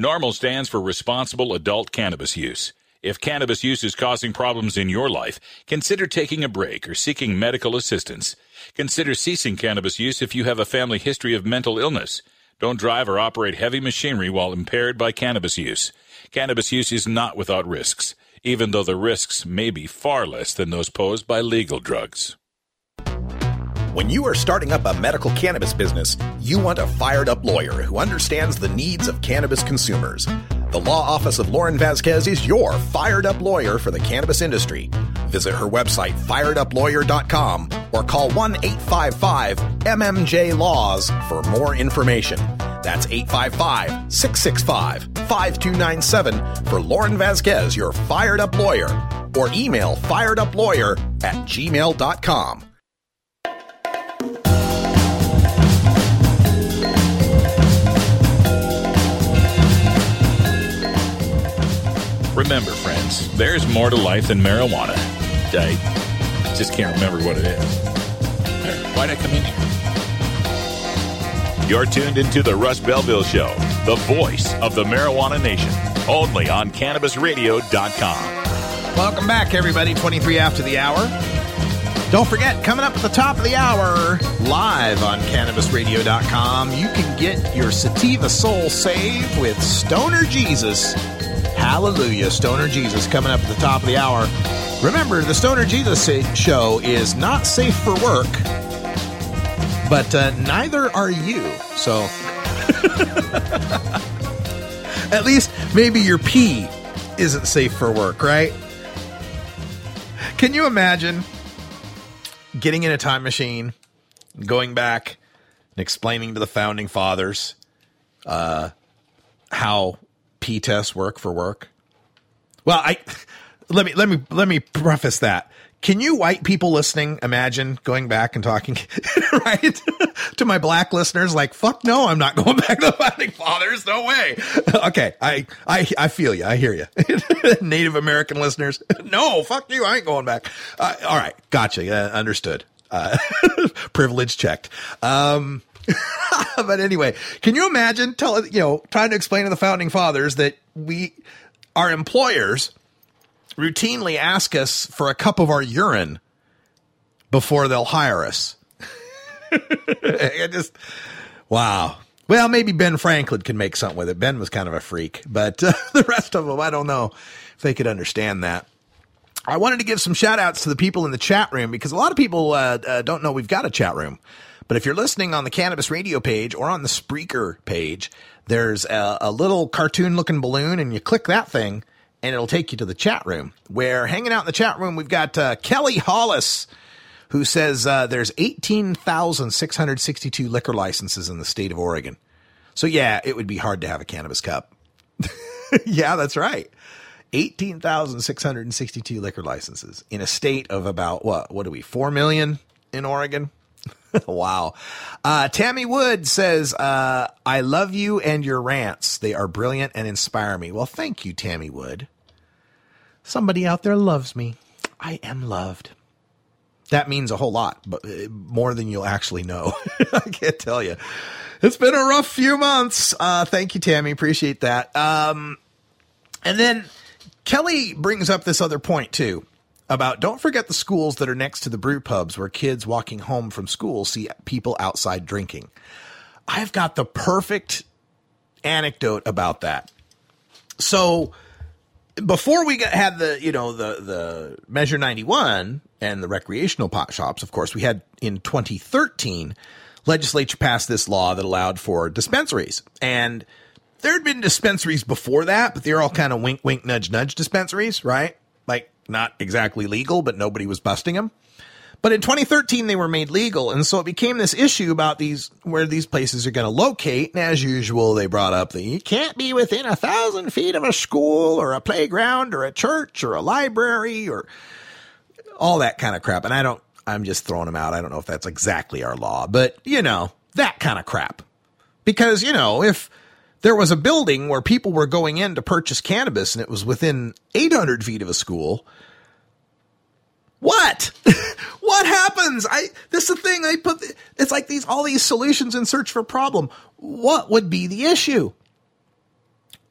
NORML stands for Responsible Adult Cannabis Use. If cannabis use is causing problems in your life, consider taking a break or seeking medical assistance. Consider ceasing cannabis use if you have a family history of mental illness. Don't drive or operate heavy machinery while impaired by cannabis use. Cannabis use is not without risks, even though the risks may be far less than those posed by legal drugs. When you are starting up a medical cannabis business, you want a fired-up lawyer who understands the needs of cannabis consumers. The Law Office of Lauren Vasquez is your fired-up lawyer for the cannabis industry. Visit her website, fired up lawyer dot com, or call one eight five five M M J Laws for more information. That's eight five five, six six five, five two nine seven for Lauren Vasquez, your fired-up lawyer, or email fired up lawyer at gmail dot com. Remember, friends, there's more to life than marijuana. I just can't remember what it is. Why'd I come in here? You're tuned into the Russ Belville Show, the voice of the marijuana nation, only on Cannabis Radio dot com. Welcome back, everybody. twenty-three after the hour. Don't forget, coming up at the top of the hour, live on Cannabis Radio dot com, you can get your Sativa Soul Save with Stoner Jesus. Hallelujah, Stoner Jesus coming up at the top of the hour. Remember, the Stoner Jesus show is not safe for work, but uh, neither are you. So, at least maybe your pee isn't safe for work, right? Can you imagine getting in a time machine, going back and explaining to the founding fathers uh, how pee tests work for work? Well, I let me let me let me preface that. Can you white people listening imagine going back and talking right to my black listeners? Like, fuck no, I'm not going back to the founding fathers. No way. Okay, I I I feel you. I hear you. Native American listeners, no, fuck you. I ain't going back. Uh, all right, gotcha. Uh, understood. Uh, privilege checked. Um, but anyway, can you imagine tell, you know, trying to explain to the founding fathers that we, our employers routinely ask us for a cup of our urine before they'll hire us? It just, wow. Well, maybe Ben Franklin could make something with it. Ben was kind of a freak, but uh, the rest of them, I don't know if they could understand that. I wanted to give some shout outs to the people in the chat room because a lot of people uh, uh, don't know we've got a chat room. But if you're listening on the Cannabis Radio page or on the Spreaker page, there's a, a little cartoon-looking balloon, and you click that thing, and it'll take you to the chat room. Where hanging out in the chat room, we've got uh, Kelly Hollis, who says uh, there's eighteen thousand six hundred sixty-two liquor licenses in the state of Oregon. So, yeah, it would be hard to have a cannabis cup. Yeah, that's right. eighteen thousand six hundred sixty-two liquor licenses in a state of about, what, what are we, four million in Oregon? Wow. Uh, Tammy Wood says, uh, I love you and your rants. They are brilliant and inspire me. Well, thank you, Tammy Wood. Somebody out there loves me. I am loved. That means a whole lot, but more than you'll actually know. I can't tell you. It's been a rough few months. Uh, thank you, Tammy. Appreciate that. Um, and then Kelly brings up this other point, too, about don't forget the schools that are next to the brew pubs where kids walking home from school see people outside drinking. I've got the perfect anecdote about that. So before we got, had the, you know, the, the Measure ninety-one and the recreational pot shops, of course, we had in twenty thirteen, legislature passed this law that allowed for dispensaries. And there had been dispensaries before that, but they're all kind of wink, wink, nudge, nudge dispensaries, right? Like not exactly legal, but nobody was busting them. But in twenty thirteen, they were made legal. And so it became this issue about these, where these places are going to locate. And as usual, they brought up that you can't be within a thousand feet of a school or a playground or a church or a library or all that kind of crap. And I don't, I'm just throwing them out. I don't know if that's exactly our law, but you know, that kind of crap. Because, you know, if there was a building where people were going in to purchase cannabis and it was within eight hundred feet of a school, what? What happens? I, this is the thing I put, it's like these, all these solutions in search for a problem. What would be the issue?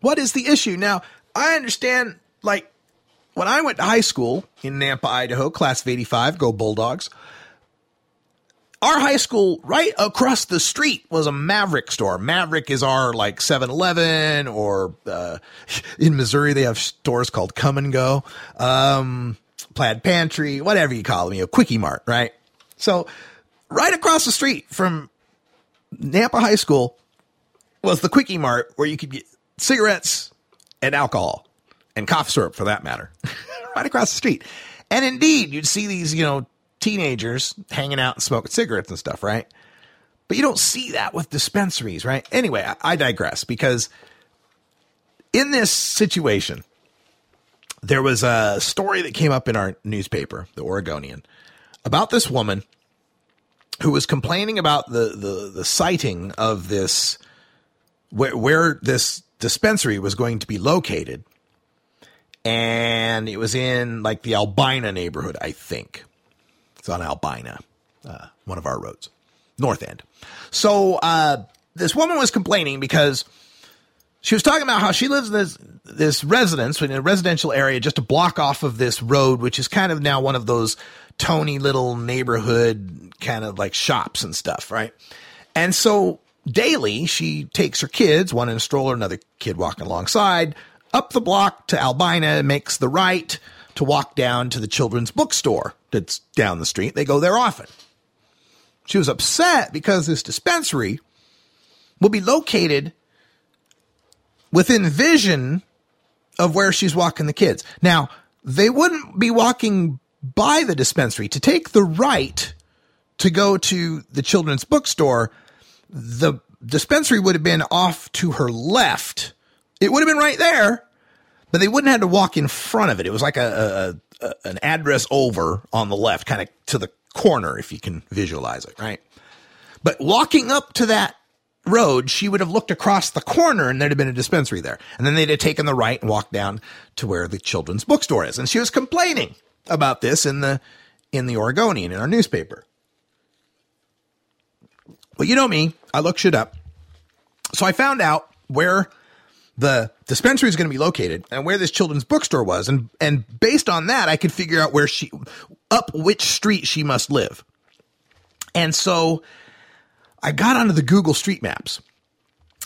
What is the issue? Now, I understand, like when I went to high school in Nampa, Idaho, class of eighty-five, go Bulldogs. Our high school right across the street was a Maverick store. Maverick is our like seven eleven or uh, in Missouri, they have stores called Come and Go. Um, Plaid Pantry, whatever you call them, you know, Quickie Mart, right? So right across the street from Nampa High School was the Quickie Mart where you could get cigarettes and alcohol and cough syrup for that matter, right across the street. And indeed, you'd see these, you know, teenagers hanging out and smoking cigarettes and stuff, right? But you don't see that with dispensaries, right? Anyway, I, I digress because in this situation, there was a story that came up in our newspaper, the Oregonian, about this woman who was complaining about the the, the siting of this, where, where this dispensary was going to be located. And it was in like the Albina neighborhood, I think. It's on Albina, uh, one of our roads, North End. So uh, this woman was complaining because she was talking about how she lives in this, this residence in a residential area, just a block off of this road, which is kind of now one of those tony little neighborhood kind of like shops and stuff. Right. And so daily she takes her kids, one in a stroller, another kid walking alongside, up the block to Albina, makes the right to walk down to the children's bookstore that's down the street. They go there often. She was upset because this dispensary will be located within vision of where she's walking the kids. Now, they wouldn't be walking by the dispensary. To take the right to go to the children's bookstore, the dispensary would have been off to her left. It would have been right there, but they wouldn't have had to walk in front of it. It was like a, a, a an address over on the left, kind of to the corner, if you can visualize it, right? But walking up to that road, she would have looked across the corner and there'd have been a dispensary there. And then they'd have taken the right and walked down to where the children's bookstore is. And she was complaining about this in the, in the Oregonian, in our newspaper. Well, you know me, I looked shit up. So I found out where the dispensary is going to be located and where this children's bookstore was. And, and based on that, I could figure out where she, up which street she must live. And so I got onto the Google Street Maps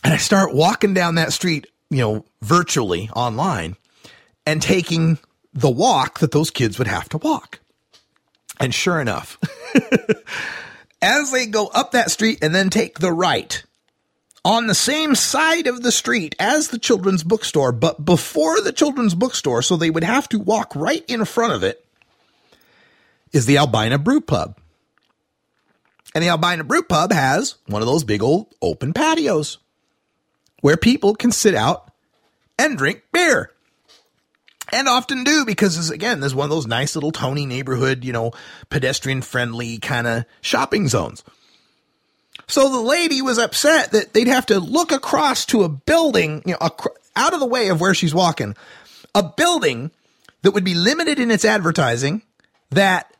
and I start walking down that street, you know, virtually online and taking the walk that those kids would have to walk. And sure enough, as they go up that street and then take the right on the same side of the street as the children's bookstore, but before the children's bookstore, so they would have to walk right in front of it, is the Albina Brew Pub. And the Albina Brew Pub has one of those big old open patios where people can sit out and drink beer. And often do, because, again, there's one of those nice little Tony neighborhood, you know, pedestrian-friendly kind of shopping zones. So the lady was upset that they'd have to look across to a building, you know, ac- out of the way of where she's walking, a building that would be limited in its advertising, that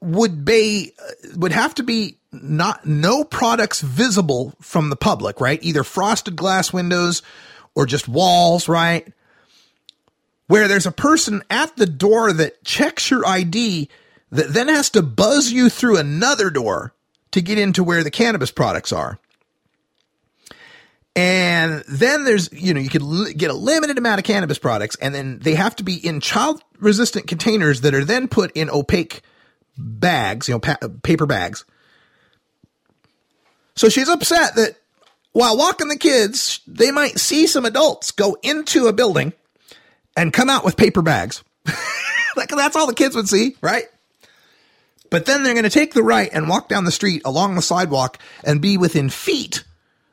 would be would have to be not no products visible from the public, right? Either frosted glass windows or just walls, right? Where there's a person at the door that checks your I D that then has to buzz you through another door to get into where the cannabis products are. And then there's, you know, you could li- get a limited amount of cannabis products, and then they have to be in child resistant containers that are then put in opaque bags, you know, pa- paper bags. So she's upset that while walking the kids, they might see some adults go into a building and come out with paper bags. Like, that's all the kids would see, right? But then they're going to take the right and walk down the street along the sidewalk and be within feet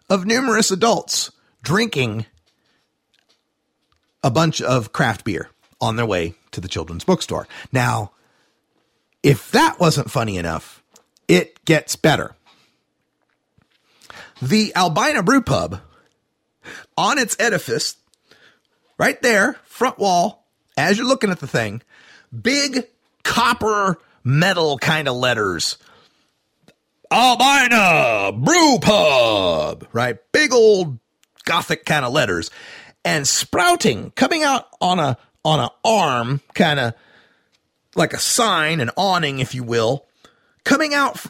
of numerous adults drinking a bunch of craft beer on their way to the children's bookstore. Now, if that wasn't funny enough, it gets better. The Albina Brew Pub, on its edifice, right there, front wall, as you're looking at the thing, big copper metal kind of letters. Albina Brew Pub, right? Big old Gothic kind of letters. And sprouting, coming out on a on a arm, kind of like a sign, an awning, if you will, coming out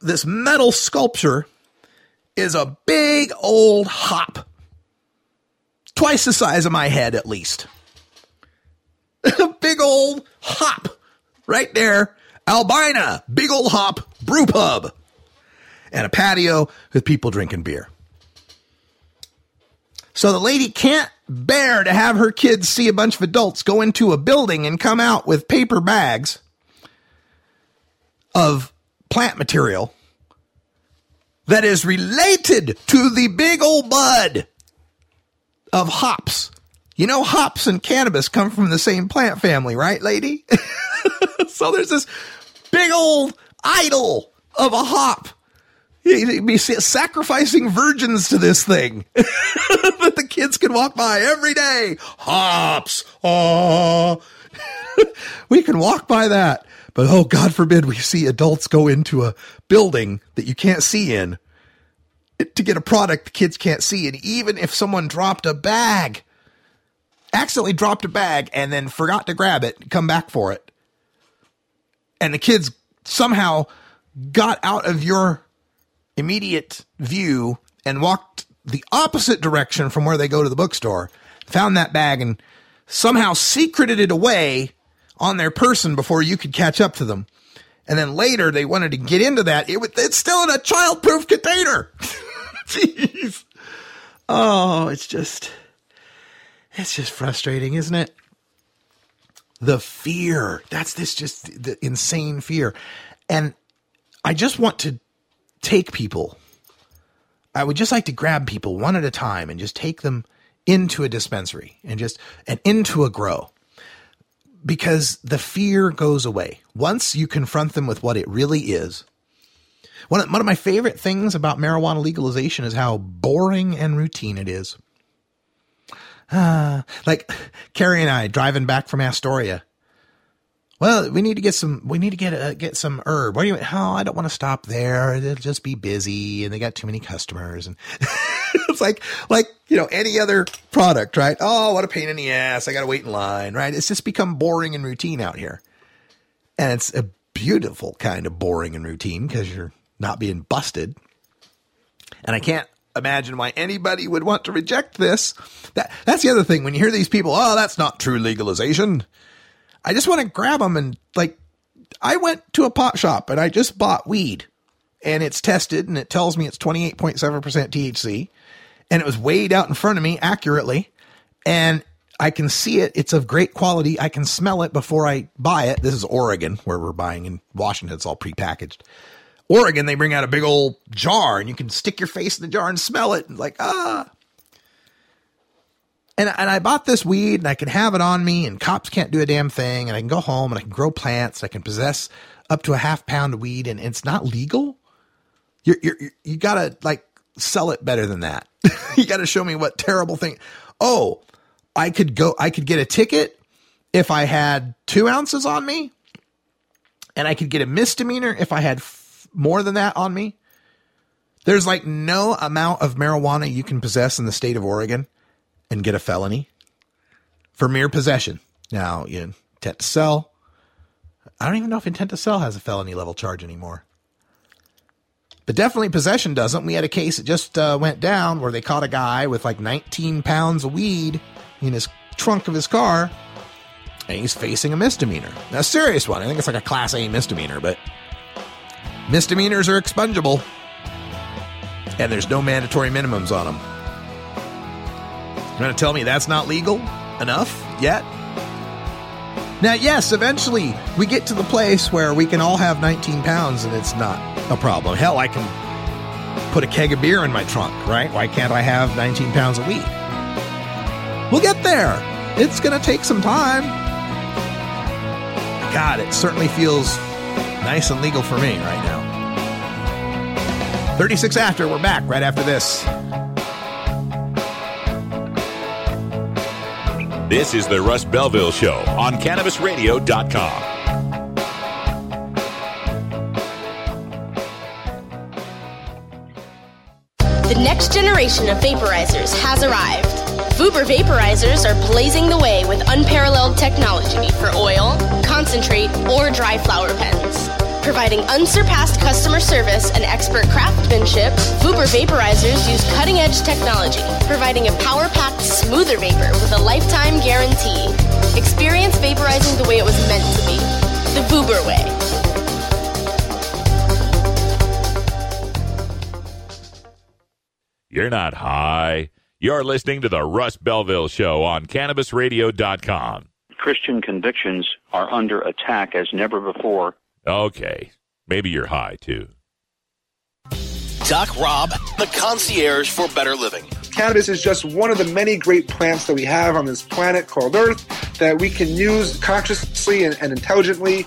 this metal sculpture is a big old hop. Twice the size of my head, at least. A big old hop right there. Albina, big old hop, brew pub. And a patio with people drinking beer. So the lady can't bear to have her kids see a bunch of adults go into a building and come out with paper bags of plant material that is related to the big old bud of hops. You know, hops and cannabis come from the same plant family, right, lady? So there's this big old idol of a hop. You'd be sacrificing virgins to this thing that the kids can walk by every day. Hops. Oh, we can walk by that. But, oh, God forbid we see adults go into a building that you can't see in to get a product the kids can't see. And even if someone dropped a bag, accidentally dropped a bag and then forgot to grab it, come back for it, and the kids somehow got out of your immediate view and walked the opposite direction from where they go to the bookstore, found that bag and somehow secreted it away on their person before you could catch up to them. And then later they wanted to get into that. It was, it's still in a child-proof container. Jeez. Oh, it's just, it's just frustrating, isn't it? The fear. That's this just the insane fear. And I just want to take people. I would just like to grab people one at a time and just take them into a dispensary and just, and into a grow. Because the fear goes away once you confront them with what it really is. One of, one of my favorite things about marijuana legalization is how boring and routine it is. Uh, like Carrie and I driving back from Astoria. Well, we need to get some, we need to get a, get some herb. What do you, oh, I don't want to stop there. It'll just be busy and they got too many customers. And it's like, like, you know, any other product, right? Oh, what a pain in the ass. I got to wait in line, right? It's just become boring and routine out here. And it's a beautiful kind of boring and routine because you're not being busted. And I can't imagine why anybody would want to reject this. That That's the other thing. When you hear these people, oh, that's not true legalization. I just want to grab them and, like, I went to a pot shop and I just bought weed and it's tested and it tells me it's twenty-eight point seven percent T H C and it was weighed out in front of me accurately and I can see it. It's of great quality. I can smell it before I buy it. This is Oregon, where we're buying in Washington. It's all prepackaged. Oregon, they bring out a big old jar and you can stick your face in the jar and smell it. And like, ah. And, and I bought this weed and I can have it on me and cops can't do a damn thing. And I can go home and I can grow plants. I can possess up to a half pound of weed and it's not legal. You're, you're, you got to like sell it better than that. You got to show me what terrible thing. Oh, I could go, I could get a ticket if I had two ounces on me, and I could get a misdemeanor if I had f- more than that on me. There's like no amount of marijuana you can possess in the state of Oregon and get a felony for mere possession. Now, you intent to sell. I don't even know if intent to sell has a felony level charge anymore. But definitely possession doesn't. We had a case that just uh, went down where they caught a guy with like nineteen pounds of weed in his trunk of his car, and he's facing a misdemeanor. Now, a serious one. I think it's like a class A misdemeanor, but misdemeanors are expungible, and there's no mandatory minimums on them. You're going to tell me that's not legal enough yet? Now, yes, eventually we get to the place where we can all have nineteen pounds and it's not a problem. Hell, I can put a keg of beer in my trunk, right? Why can't I have nineteen pounds of weed? We'll get there. It's going to take some time. God, it certainly feels nice and legal for me right now. thirty-six after, we're back right after this. This is the Russ Belville Show on Cannabis Radio dot com. The next generation of vaporizers has arrived. Vuber vaporizers are blazing the way with unparalleled technology for oil, concentrate, or dry flower pens. Providing unsurpassed customer service and expert craftsmanship, Vuber vaporizers use cutting-edge technology, providing a power-packed, smoother vapor with a lifetime guarantee. Experience vaporizing the way it was meant to be. The Vuber way. You're not high. You're listening to the Russ Belville Show on Cannabis Radio dot com. Christian convictions are under attack as never before. Okay, maybe you're high, too. Doc Rob, the concierge for better living. Cannabis is just one of the many great plants that we have on this planet called Earth that we can use consciously and, and intelligently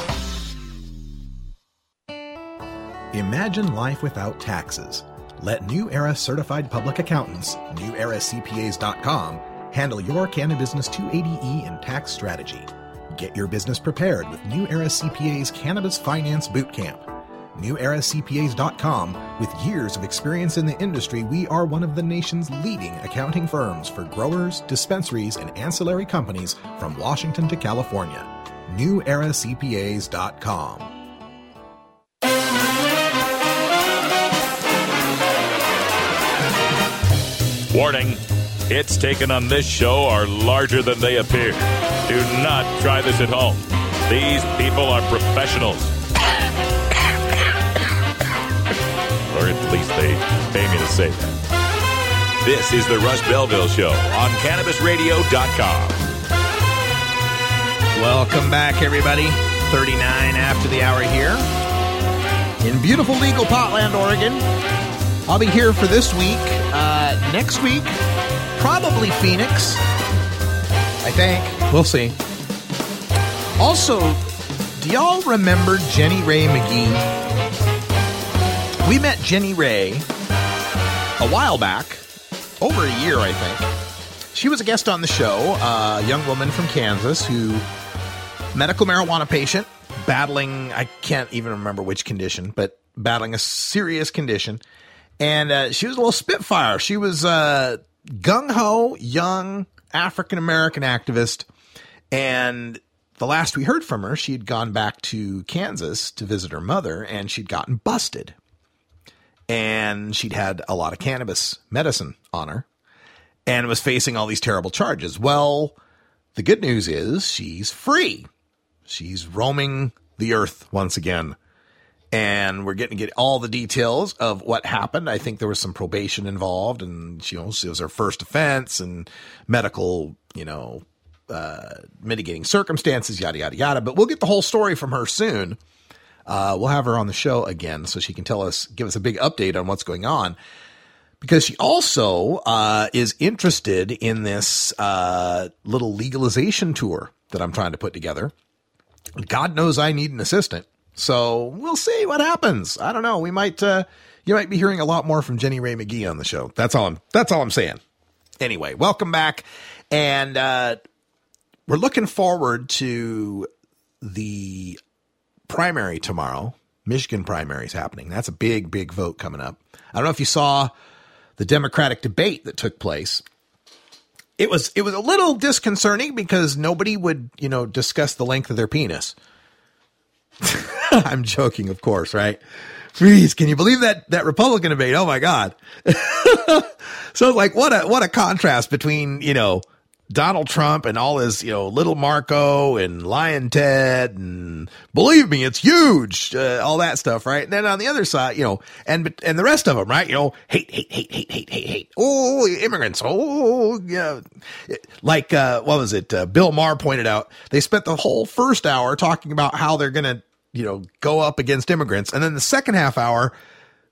Imagine life without taxes. Let New Era Certified Public Accountants, New Era C P As dot com, handle your Cannabusiness two eighty E and tax strategy. Get your business prepared with New Era C P A's Cannabis Finance Boot Camp. New Era C P As dot com, with years of experience in the industry, we are one of the nation's leading accounting firms for growers, dispensaries, and ancillary companies from Washington to California. New Era C P As dot com. Warning. Hits taken on this show are larger than they appear. Do not try this at home. These people are professionals. Or at least they pay me to say that. This is the Russ Belville Show on Cannabis Radio dot com. Welcome back, everybody. thirty-nine after the hour here in beautiful legal Potland, Oregon. I'll be here for this week. Uh, next week, probably Phoenix, I think. We'll see. Also, do y'all remember Jenny Ray McGee? We met Jenny Ray a while back, over a year, I think. She was a guest on the show, a young woman from Kansas who, medical marijuana patient, battling, I can't even remember which condition, but battling a serious condition. And uh, she was a little spitfire. She was a gung-ho, young African-American activist. And the last we heard from her, she had gone back to Kansas to visit her mother, and she'd gotten busted. and she'd had a lot of cannabis medicine on her and was facing all these terrible charges. Well, the good news is she's free. She's roaming the earth once again. And we're getting to get all the details of what happened. I think there was some probation involved, and she, you know, it was her first offense and medical, you know, uh, mitigating circumstances, yada, yada, yada. But we'll get the whole story from her soon. Uh, we'll have her on the show again so she can tell us, give us a big update on what's going on, because she also uh, is interested in this uh, little legalization tour that I'm trying to put together. God knows I need an assistant. So we'll see what happens. I don't know. We might, uh, you might be hearing a lot more from Jenny Ray McGee on the show. That's all I'm, that's all I'm saying. Anyway, welcome back. And, uh, we're looking forward to the primary tomorrow. Michigan primary is happening. That's a big, big vote coming up. I don't know if you saw the Democratic debate that took place. It was, it was a little disconcerting because nobody would, you know, discuss the length of their penis. I'm joking, of course, right? Please, can you believe that that Republican debate? Oh my God! So, like, what a what a contrast between, you know, Donald Trump and all his, you know, little Marco and Lion Ted and believe me, it's huge, uh, all that stuff, right? And then on the other side, you know, and and the rest of them, right? You know, hate, hate, hate, hate, hate, hate, hate. Oh, immigrants. Oh, yeah. Like, uh, what was it? Uh, Bill Maher pointed out they spent the whole first hour talking about how they're gonna, you know, go up against immigrants. And then the second half hour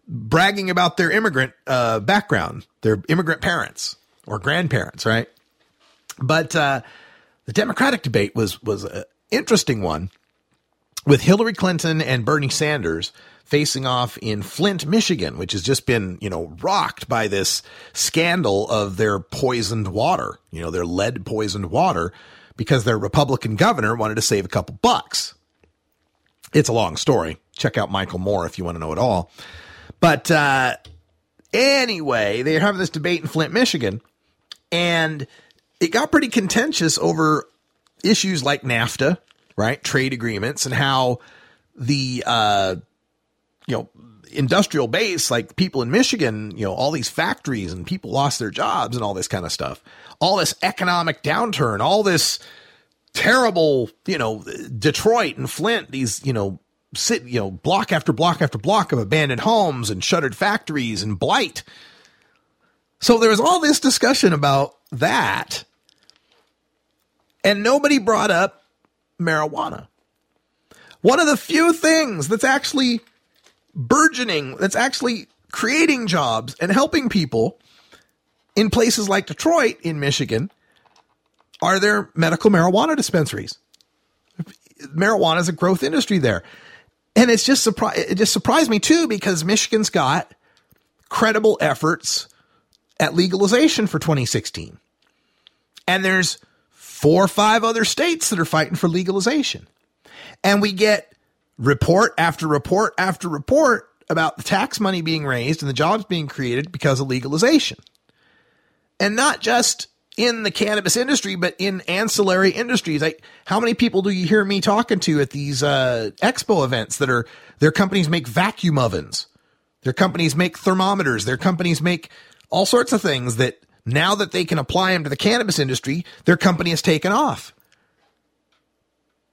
bragging about their immigrant uh, background, their immigrant parents or grandparents. Right. But uh, the Democratic debate was, was an interesting one with Hillary Clinton and Bernie Sanders facing off in Flint, Michigan, which has just been, you know, rocked by this scandal of their poisoned water, you know, their lead poisoned water, because their Republican governor wanted to save a couple bucks. It's a long story. Check out Michael Moore if you want to know it all. But uh, anyway, they're having this debate in Flint, Michigan, and it got pretty contentious over issues like NAFTA, right? Trade agreements, and how the, uh, you know, industrial base, like people in Michigan, you know, all these factories and people lost their jobs and all this kind of stuff, all this economic downturn, all this terrible, you know, Detroit and Flint, these, you know, sit, you know, block after block after block of abandoned homes and shuttered factories and blight. So there was all this discussion about that, and nobody brought up marijuana. One of the few things that's actually burgeoning, that's actually creating jobs and helping people in places like Detroit in Michigan, are there medical marijuana dispensaries. Marijuana is a growth industry there. And it's just surpri- it just surprised me too, because Michigan's got credible efforts at legalization for twenty sixteen. And there's four or five other states that are fighting for legalization. And we get report after report after report about the tax money being raised and the jobs being created because of legalization. And not just in the cannabis industry, but in ancillary industries. Like, how many people do you hear me talking to at these uh, expo events that are, their companies make vacuum ovens, their companies make thermometers, their companies make all sorts of things that now that they can apply them to the cannabis industry, their company has taken off.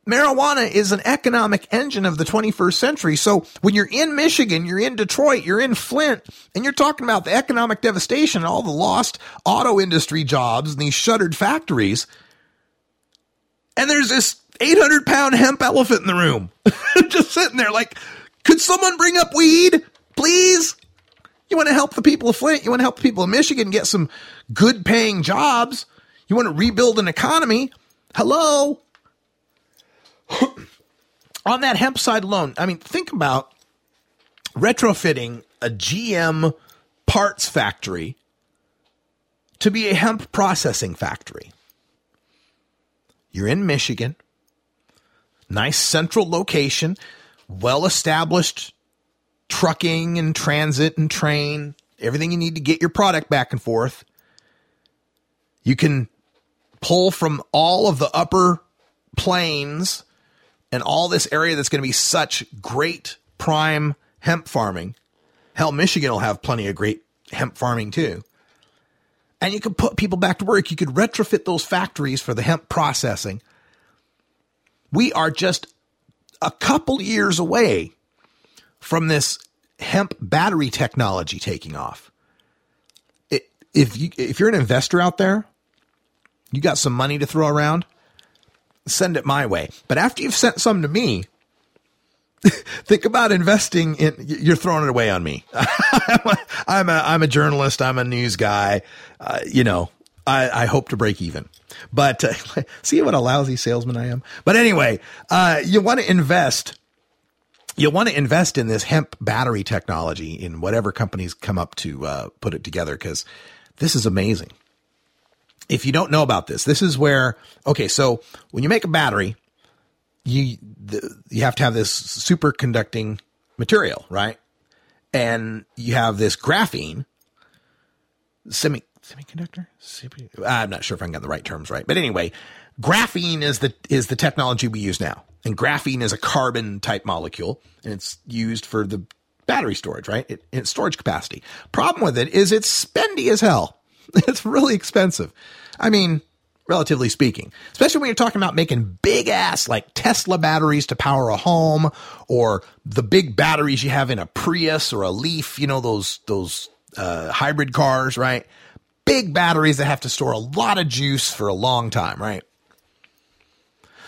Marijuana is an economic engine of the twenty-first century. So when you're in Michigan, you're in Detroit, you're in Flint, and you're talking about the economic devastation and all the lost auto industry jobs and these shuttered factories, and there's this eight hundred pound hemp elephant in the room just sitting there like, could someone bring up weed, please? You want to help the people of Flint. You want to help the people of Michigan get some good paying jobs. You want to rebuild an economy. Hello. On that hemp side alone, I mean, think about retrofitting a G M parts factory to be a hemp processing factory. You're in Michigan, nice central location, well-established trucking and transit and train, everything you need to get your product back and forth. You can pull from all of the upper plains and all this area that's going to be such great prime hemp farming Hell, Michigan will have plenty of great hemp farming too. And you could put people back to work. You could retrofit those factories for the hemp processing. We are just a couple years away from this hemp battery technology taking off. It, if you, if you're an investor out there, you got some money to throw around, send it my way. But after you've sent some to me, think about investing in, you're throwing it away on me. I'm a, I'm a journalist. I'm a news guy. Uh, you know, I, I hope to break even, but uh, see what a lousy salesman I am. But anyway, uh, you want to invest, you want to invest in this hemp battery technology in whatever companies come up to uh, put it together. 'Cause this is amazing. If you don't know about this, this is where, okay, so when you make a battery, you the, you have to have this superconducting material, right? And you have this graphene, semi semiconductor? Semi, I'm not sure if I got the right terms right. But anyway, graphene is the is the technology we use now. And graphene is a carbon-type molecule, and it's used for the battery storage, right? It, it's storage capacity. Problem with it is it's spendy as hell. It's really expensive. I mean, relatively speaking, especially when you're talking about making big ass like Tesla batteries to power a home, or the big batteries you have in a Prius or a Leaf, you know, those, those, uh, hybrid cars, right? Big batteries that have to store a lot of juice for a long time, right?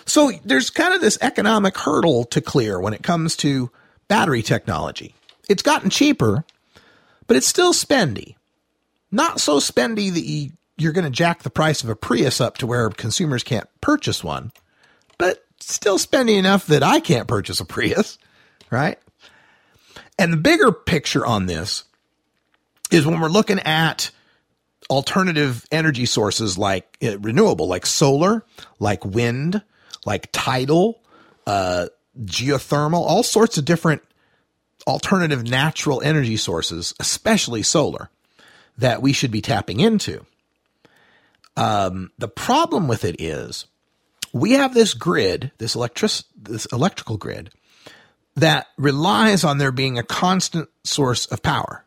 So there's kind of this economic hurdle to clear when it comes to battery technology. It's gotten cheaper, but it's still spendy. Not so spendy that you, you're going to jack the price of a Prius up to where consumers can't purchase one, but still spendy enough that I can't purchase a Prius, right? And the bigger picture on this is when we're looking at alternative energy sources like uh, renewable, like solar, like wind, like tidal, uh, geothermal, all sorts of different alternative natural energy sources, especially solar, that we should be tapping into. Um, the problem with it is we have this grid, this electric, this electrical grid that relies on there being a constant source of power.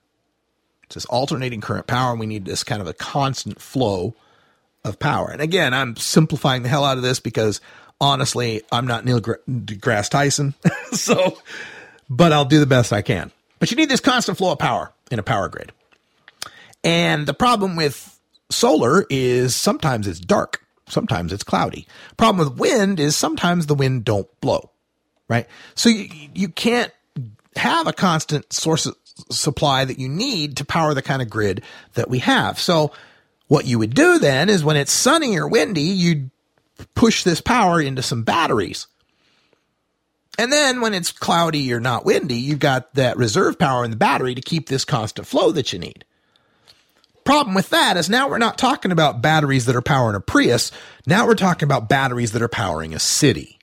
It's this alternating current power, and we need this kind of a constant flow of power. And again, I'm simplifying the hell out of this because honestly, I'm not Neil deGrasse Tyson, so, but I'll do the best I can. But you need this constant flow of power in a power grid. And the problem with solar is sometimes it's dark, sometimes it's cloudy. Problem with wind is sometimes the wind don't blow, right? So you, you can't have a constant source of supply that you need to power the kind of grid that we have. So what you would do then is when it's sunny or windy, you'd push this power into some batteries. And then when it's cloudy or not windy, you've got that reserve power in the battery to keep this constant flow that you need. Problem with that is now we're not talking about batteries that are powering a Prius. Now we're talking about batteries that are powering a city.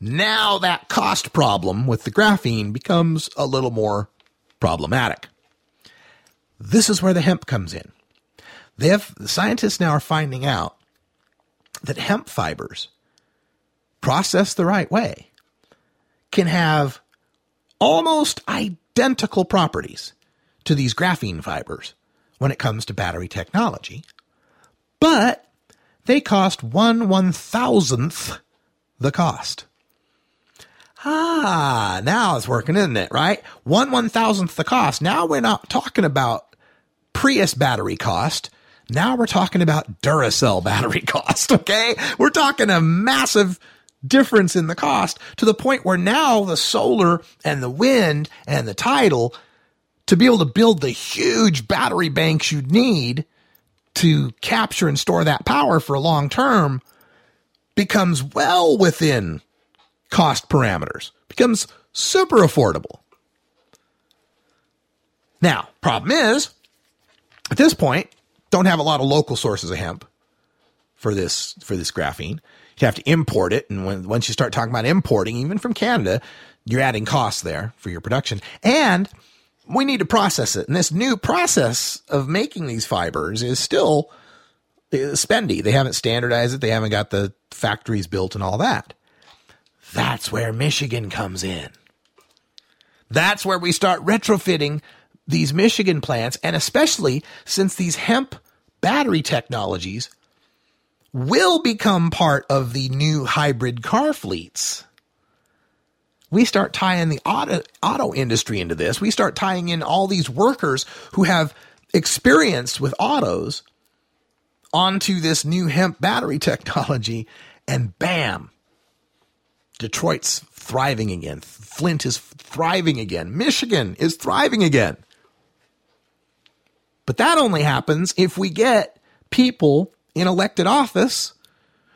Now that cost problem with the graphene becomes a little more problematic. This is where the hemp comes in. They have, the scientists now are finding out that hemp fibers, processed the right way, can have almost identical properties to these graphene fibers when it comes to battery technology, but they cost one one-thousandth the cost. Ah, now it's working, isn't it, right? One one-thousandth the cost. Now we're not talking about Prius battery cost. Now we're talking about Duracell battery cost, okay? We're talking a massive difference in the cost to the point where now the solar and the wind and the tidal, to be able to build the huge battery banks you need to capture and store that power for a long term, becomes well within cost parameters, becomes super affordable. Now, problem is, at this point, don't have a lot of local sources of hemp for this, for this graphene. You have to import it. And when, once you start talking about importing, even from Canada, you're adding costs there for your production. And we need to process it. And this new process of making these fibers is still spendy. They haven't standardized it. They haven't got the factories built and all that. That's where Michigan comes in. That's where we start retrofitting these Michigan plants, and especially since these hemp battery technologies will become part of the new hybrid car fleets, we start tying the auto, auto industry into this. We start tying in all these workers who have experience with autos onto this new hemp battery technology, and bam, Detroit's thriving again. Flint is thriving again. Michigan is thriving again. But that only happens if we get people in elected office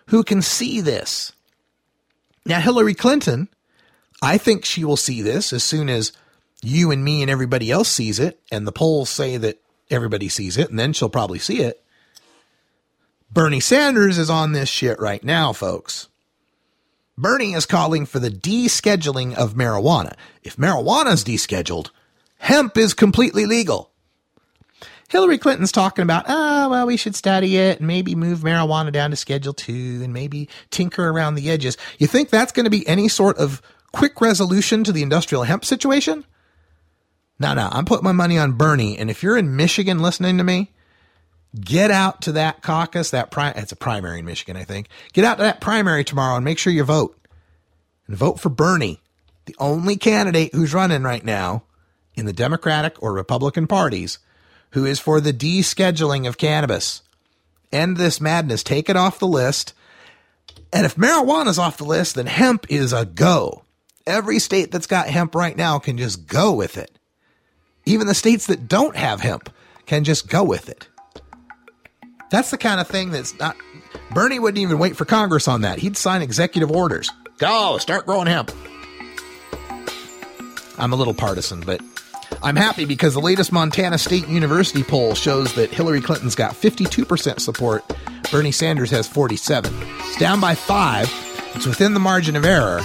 who can see this. Now, Hillary Clinton, I think she will see this as soon as you and me and everybody else sees it, and the polls say that everybody sees it, and then she'll probably see it. Bernie Sanders is on this shit right now, folks. Bernie is calling for the descheduling of marijuana. If marijuana is descheduled, hemp is completely legal. Hillary Clinton's talking about, oh, well, we should study it and maybe move marijuana down to Schedule two and maybe tinker around the edges. You think that's going to be any sort of quick resolution to the industrial hemp situation? No, no, I'm putting my money on Bernie. And if you're in Michigan listening to me, get out to that caucus, that pri- it's a primary in Michigan, I think. Get out to that primary tomorrow and make sure you vote. And vote for Bernie, the only candidate who's running right now in the Democratic or Republican parties who is for the descheduling of cannabis. End this madness. Take it off the list. And if marijuana's off the list, then hemp is a go. Every state that's got hemp right now can just go with it. Even the states that don't have hemp can just go with it. That's the kind of thing that's not... Bernie wouldn't even wait for Congress on that. He'd sign executive orders. Go, start growing hemp. I'm a little partisan, but I'm happy because the latest Montana State University poll shows that Hillary Clinton's got fifty-two percent support. Bernie Sanders has forty-seven. It's down by five. It's within the margin of error.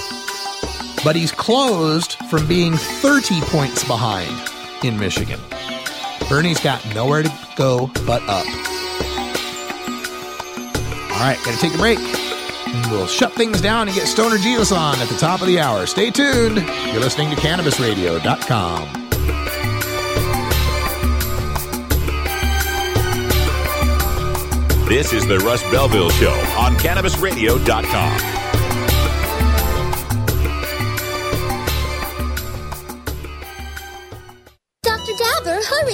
But he's closed from being thirty points behind in Michigan. Bernie's got nowhere to go but up. All right, got to take a break. We'll shut things down and get Stoner Jesus on at the top of the hour. Stay tuned. You're listening to Cannabis Radio dot com. This is the Russ Belville Show on Cannabis Radio dot com. Doctor Dabber, hurry.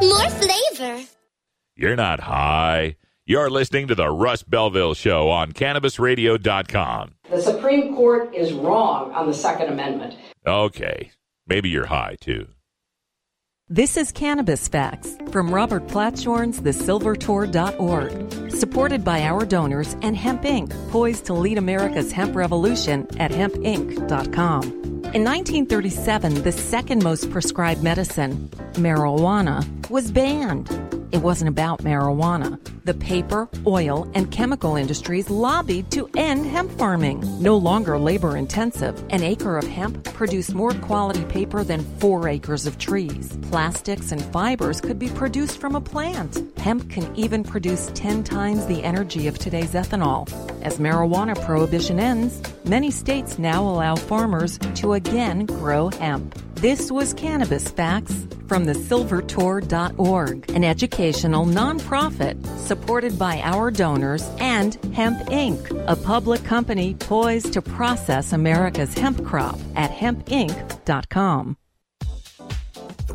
more flavor. You're not high. You're listening to the Russ Belville Show on Cannabis Radio dot com. The Supreme Court is wrong on the Second Amendment. Okay. Maybe you're high, too. This is Cannabis Facts from Robert Platshorn's The Silver Tour dot org. Supported by our donors and Hemp Incorporated, poised to lead America's hemp revolution at Hemp Inc dot com. In nineteen thirty-seven, the second most prescribed medicine, marijuana, was banned. It wasn't about marijuana. The paper, oil, and chemical industries lobbied to end hemp farming. No longer labor-intensive, an acre of hemp produced more quality paper than four acres of trees. Plastics and fibers could be produced from a plant. Hemp can even produce ten times the energy of today's ethanol. As marijuana prohibition ends, many states now allow farmers to again grow hemp. This was Cannabis Facts from The Silver Tour dot org, an educational nonprofit supported by our donors and Hemp Incorporated, a public company poised to process America's hemp crop at Hemp Inc dot com. The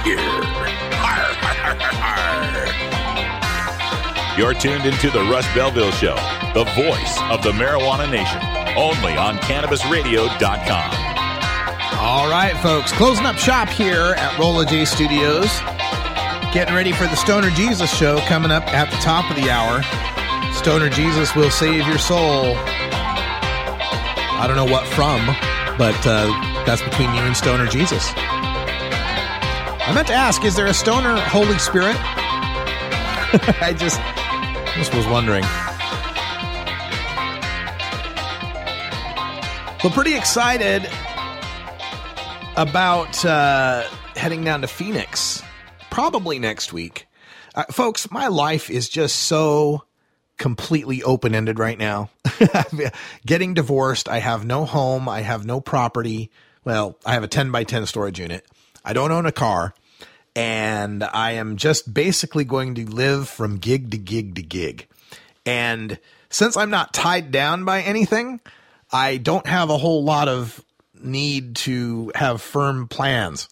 here. Arr, arr, arr. You're tuned into the Russ Belville Show, the voice of the marijuana nation, only on Cannabis Radio dot com. All right, folks, closing up shop here at Rolla J Studios. Getting ready for the Stoner Jesus Show coming up at the top of the hour. Stoner Jesus will save your soul. I don't know what from, but uh, that's between you and Stoner Jesus. I meant to ask, is there a Stoner Holy Spirit? I just, just was wondering. We're pretty excited about uh, heading down to Phoenix, probably next week. Uh, folks, my life is just so completely open-ended right now. Getting divorced. I have no home. I have no property. Well, I have a ten by ten storage unit. I don't own a car, and I am just basically going to live from gig to gig to gig. And since I'm not tied down by anything, I don't have a whole lot of need to have firm plans.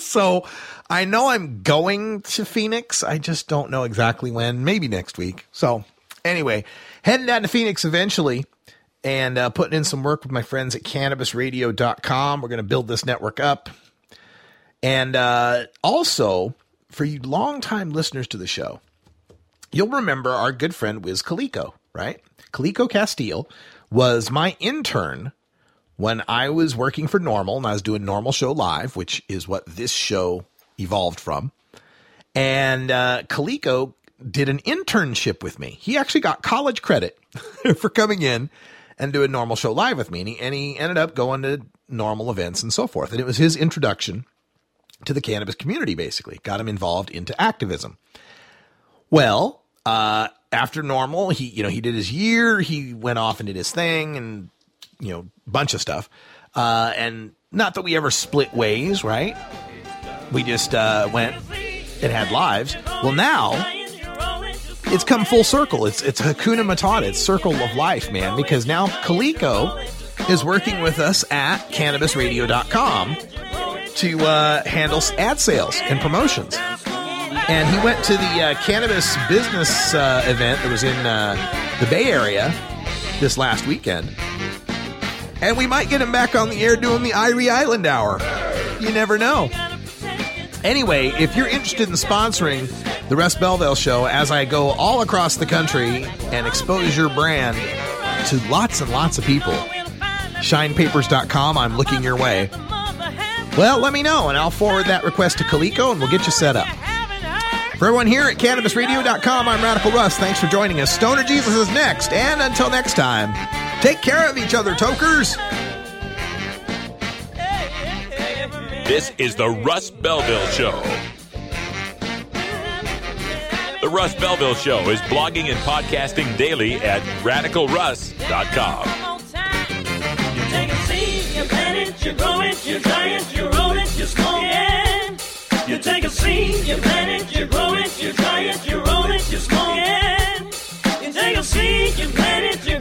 So I know I'm going to Phoenix. I just don't know exactly when, maybe next week. So anyway, heading down to Phoenix eventually and uh, putting in some work with my friends at Cannabis Radio dot com. We're going to build this network up. And uh, also, for you longtime listeners to the show, you'll remember our good friend Wiz Calico, right? Calico Castile was my intern when I was working for Normal, and I was doing Normal Show Live, which is what this show evolved from. And uh, Calico did an internship with me. He actually got college credit for coming in and doing Normal Show Live with me. And he, and he ended up going to Normal events and so forth. And it was his introduction to the cannabis community, basically. Got him involved into activism. Well, uh, after Normal, he, you know, he did his year. He went off and did his thing and, you know, bunch of stuff. Uh, and not that we ever split ways, right? We just uh, went and had lives. Well, now it's come full circle. It's it's Hakuna Matata. It's circle of life, man, because now Calico is working with us at Cannabis Radio dot com to uh, handle ad sales and promotions. And he went to the uh, cannabis business uh, event that was in uh, the Bay Area this last weekend. And we might get him back on the air doing the Irie Island Hour. You never know. Anyway, if you're interested in sponsoring the Russ Belville Show as I go all across the country and expose your brand to lots and lots of people, shine papers dot com, I'm looking your way. Well, let me know, and I'll forward that request to Calico, and we'll get you set up. For everyone here at Cannabis Radio dot com, I'm Radical Russ. Thanks for joining us. Stoner Jesus is next, and until next time, take care of each other, tokers. This is the Russ Belville Show. The Russ Belville Show is blogging and podcasting daily at Radical Russ dot com. You plant it, you grow it, you dry it, you roll it, you smoke it. You take a seed, you plant it, you grow it, you dry it, you roll it, you smoke it. You take a seed, you plant it, you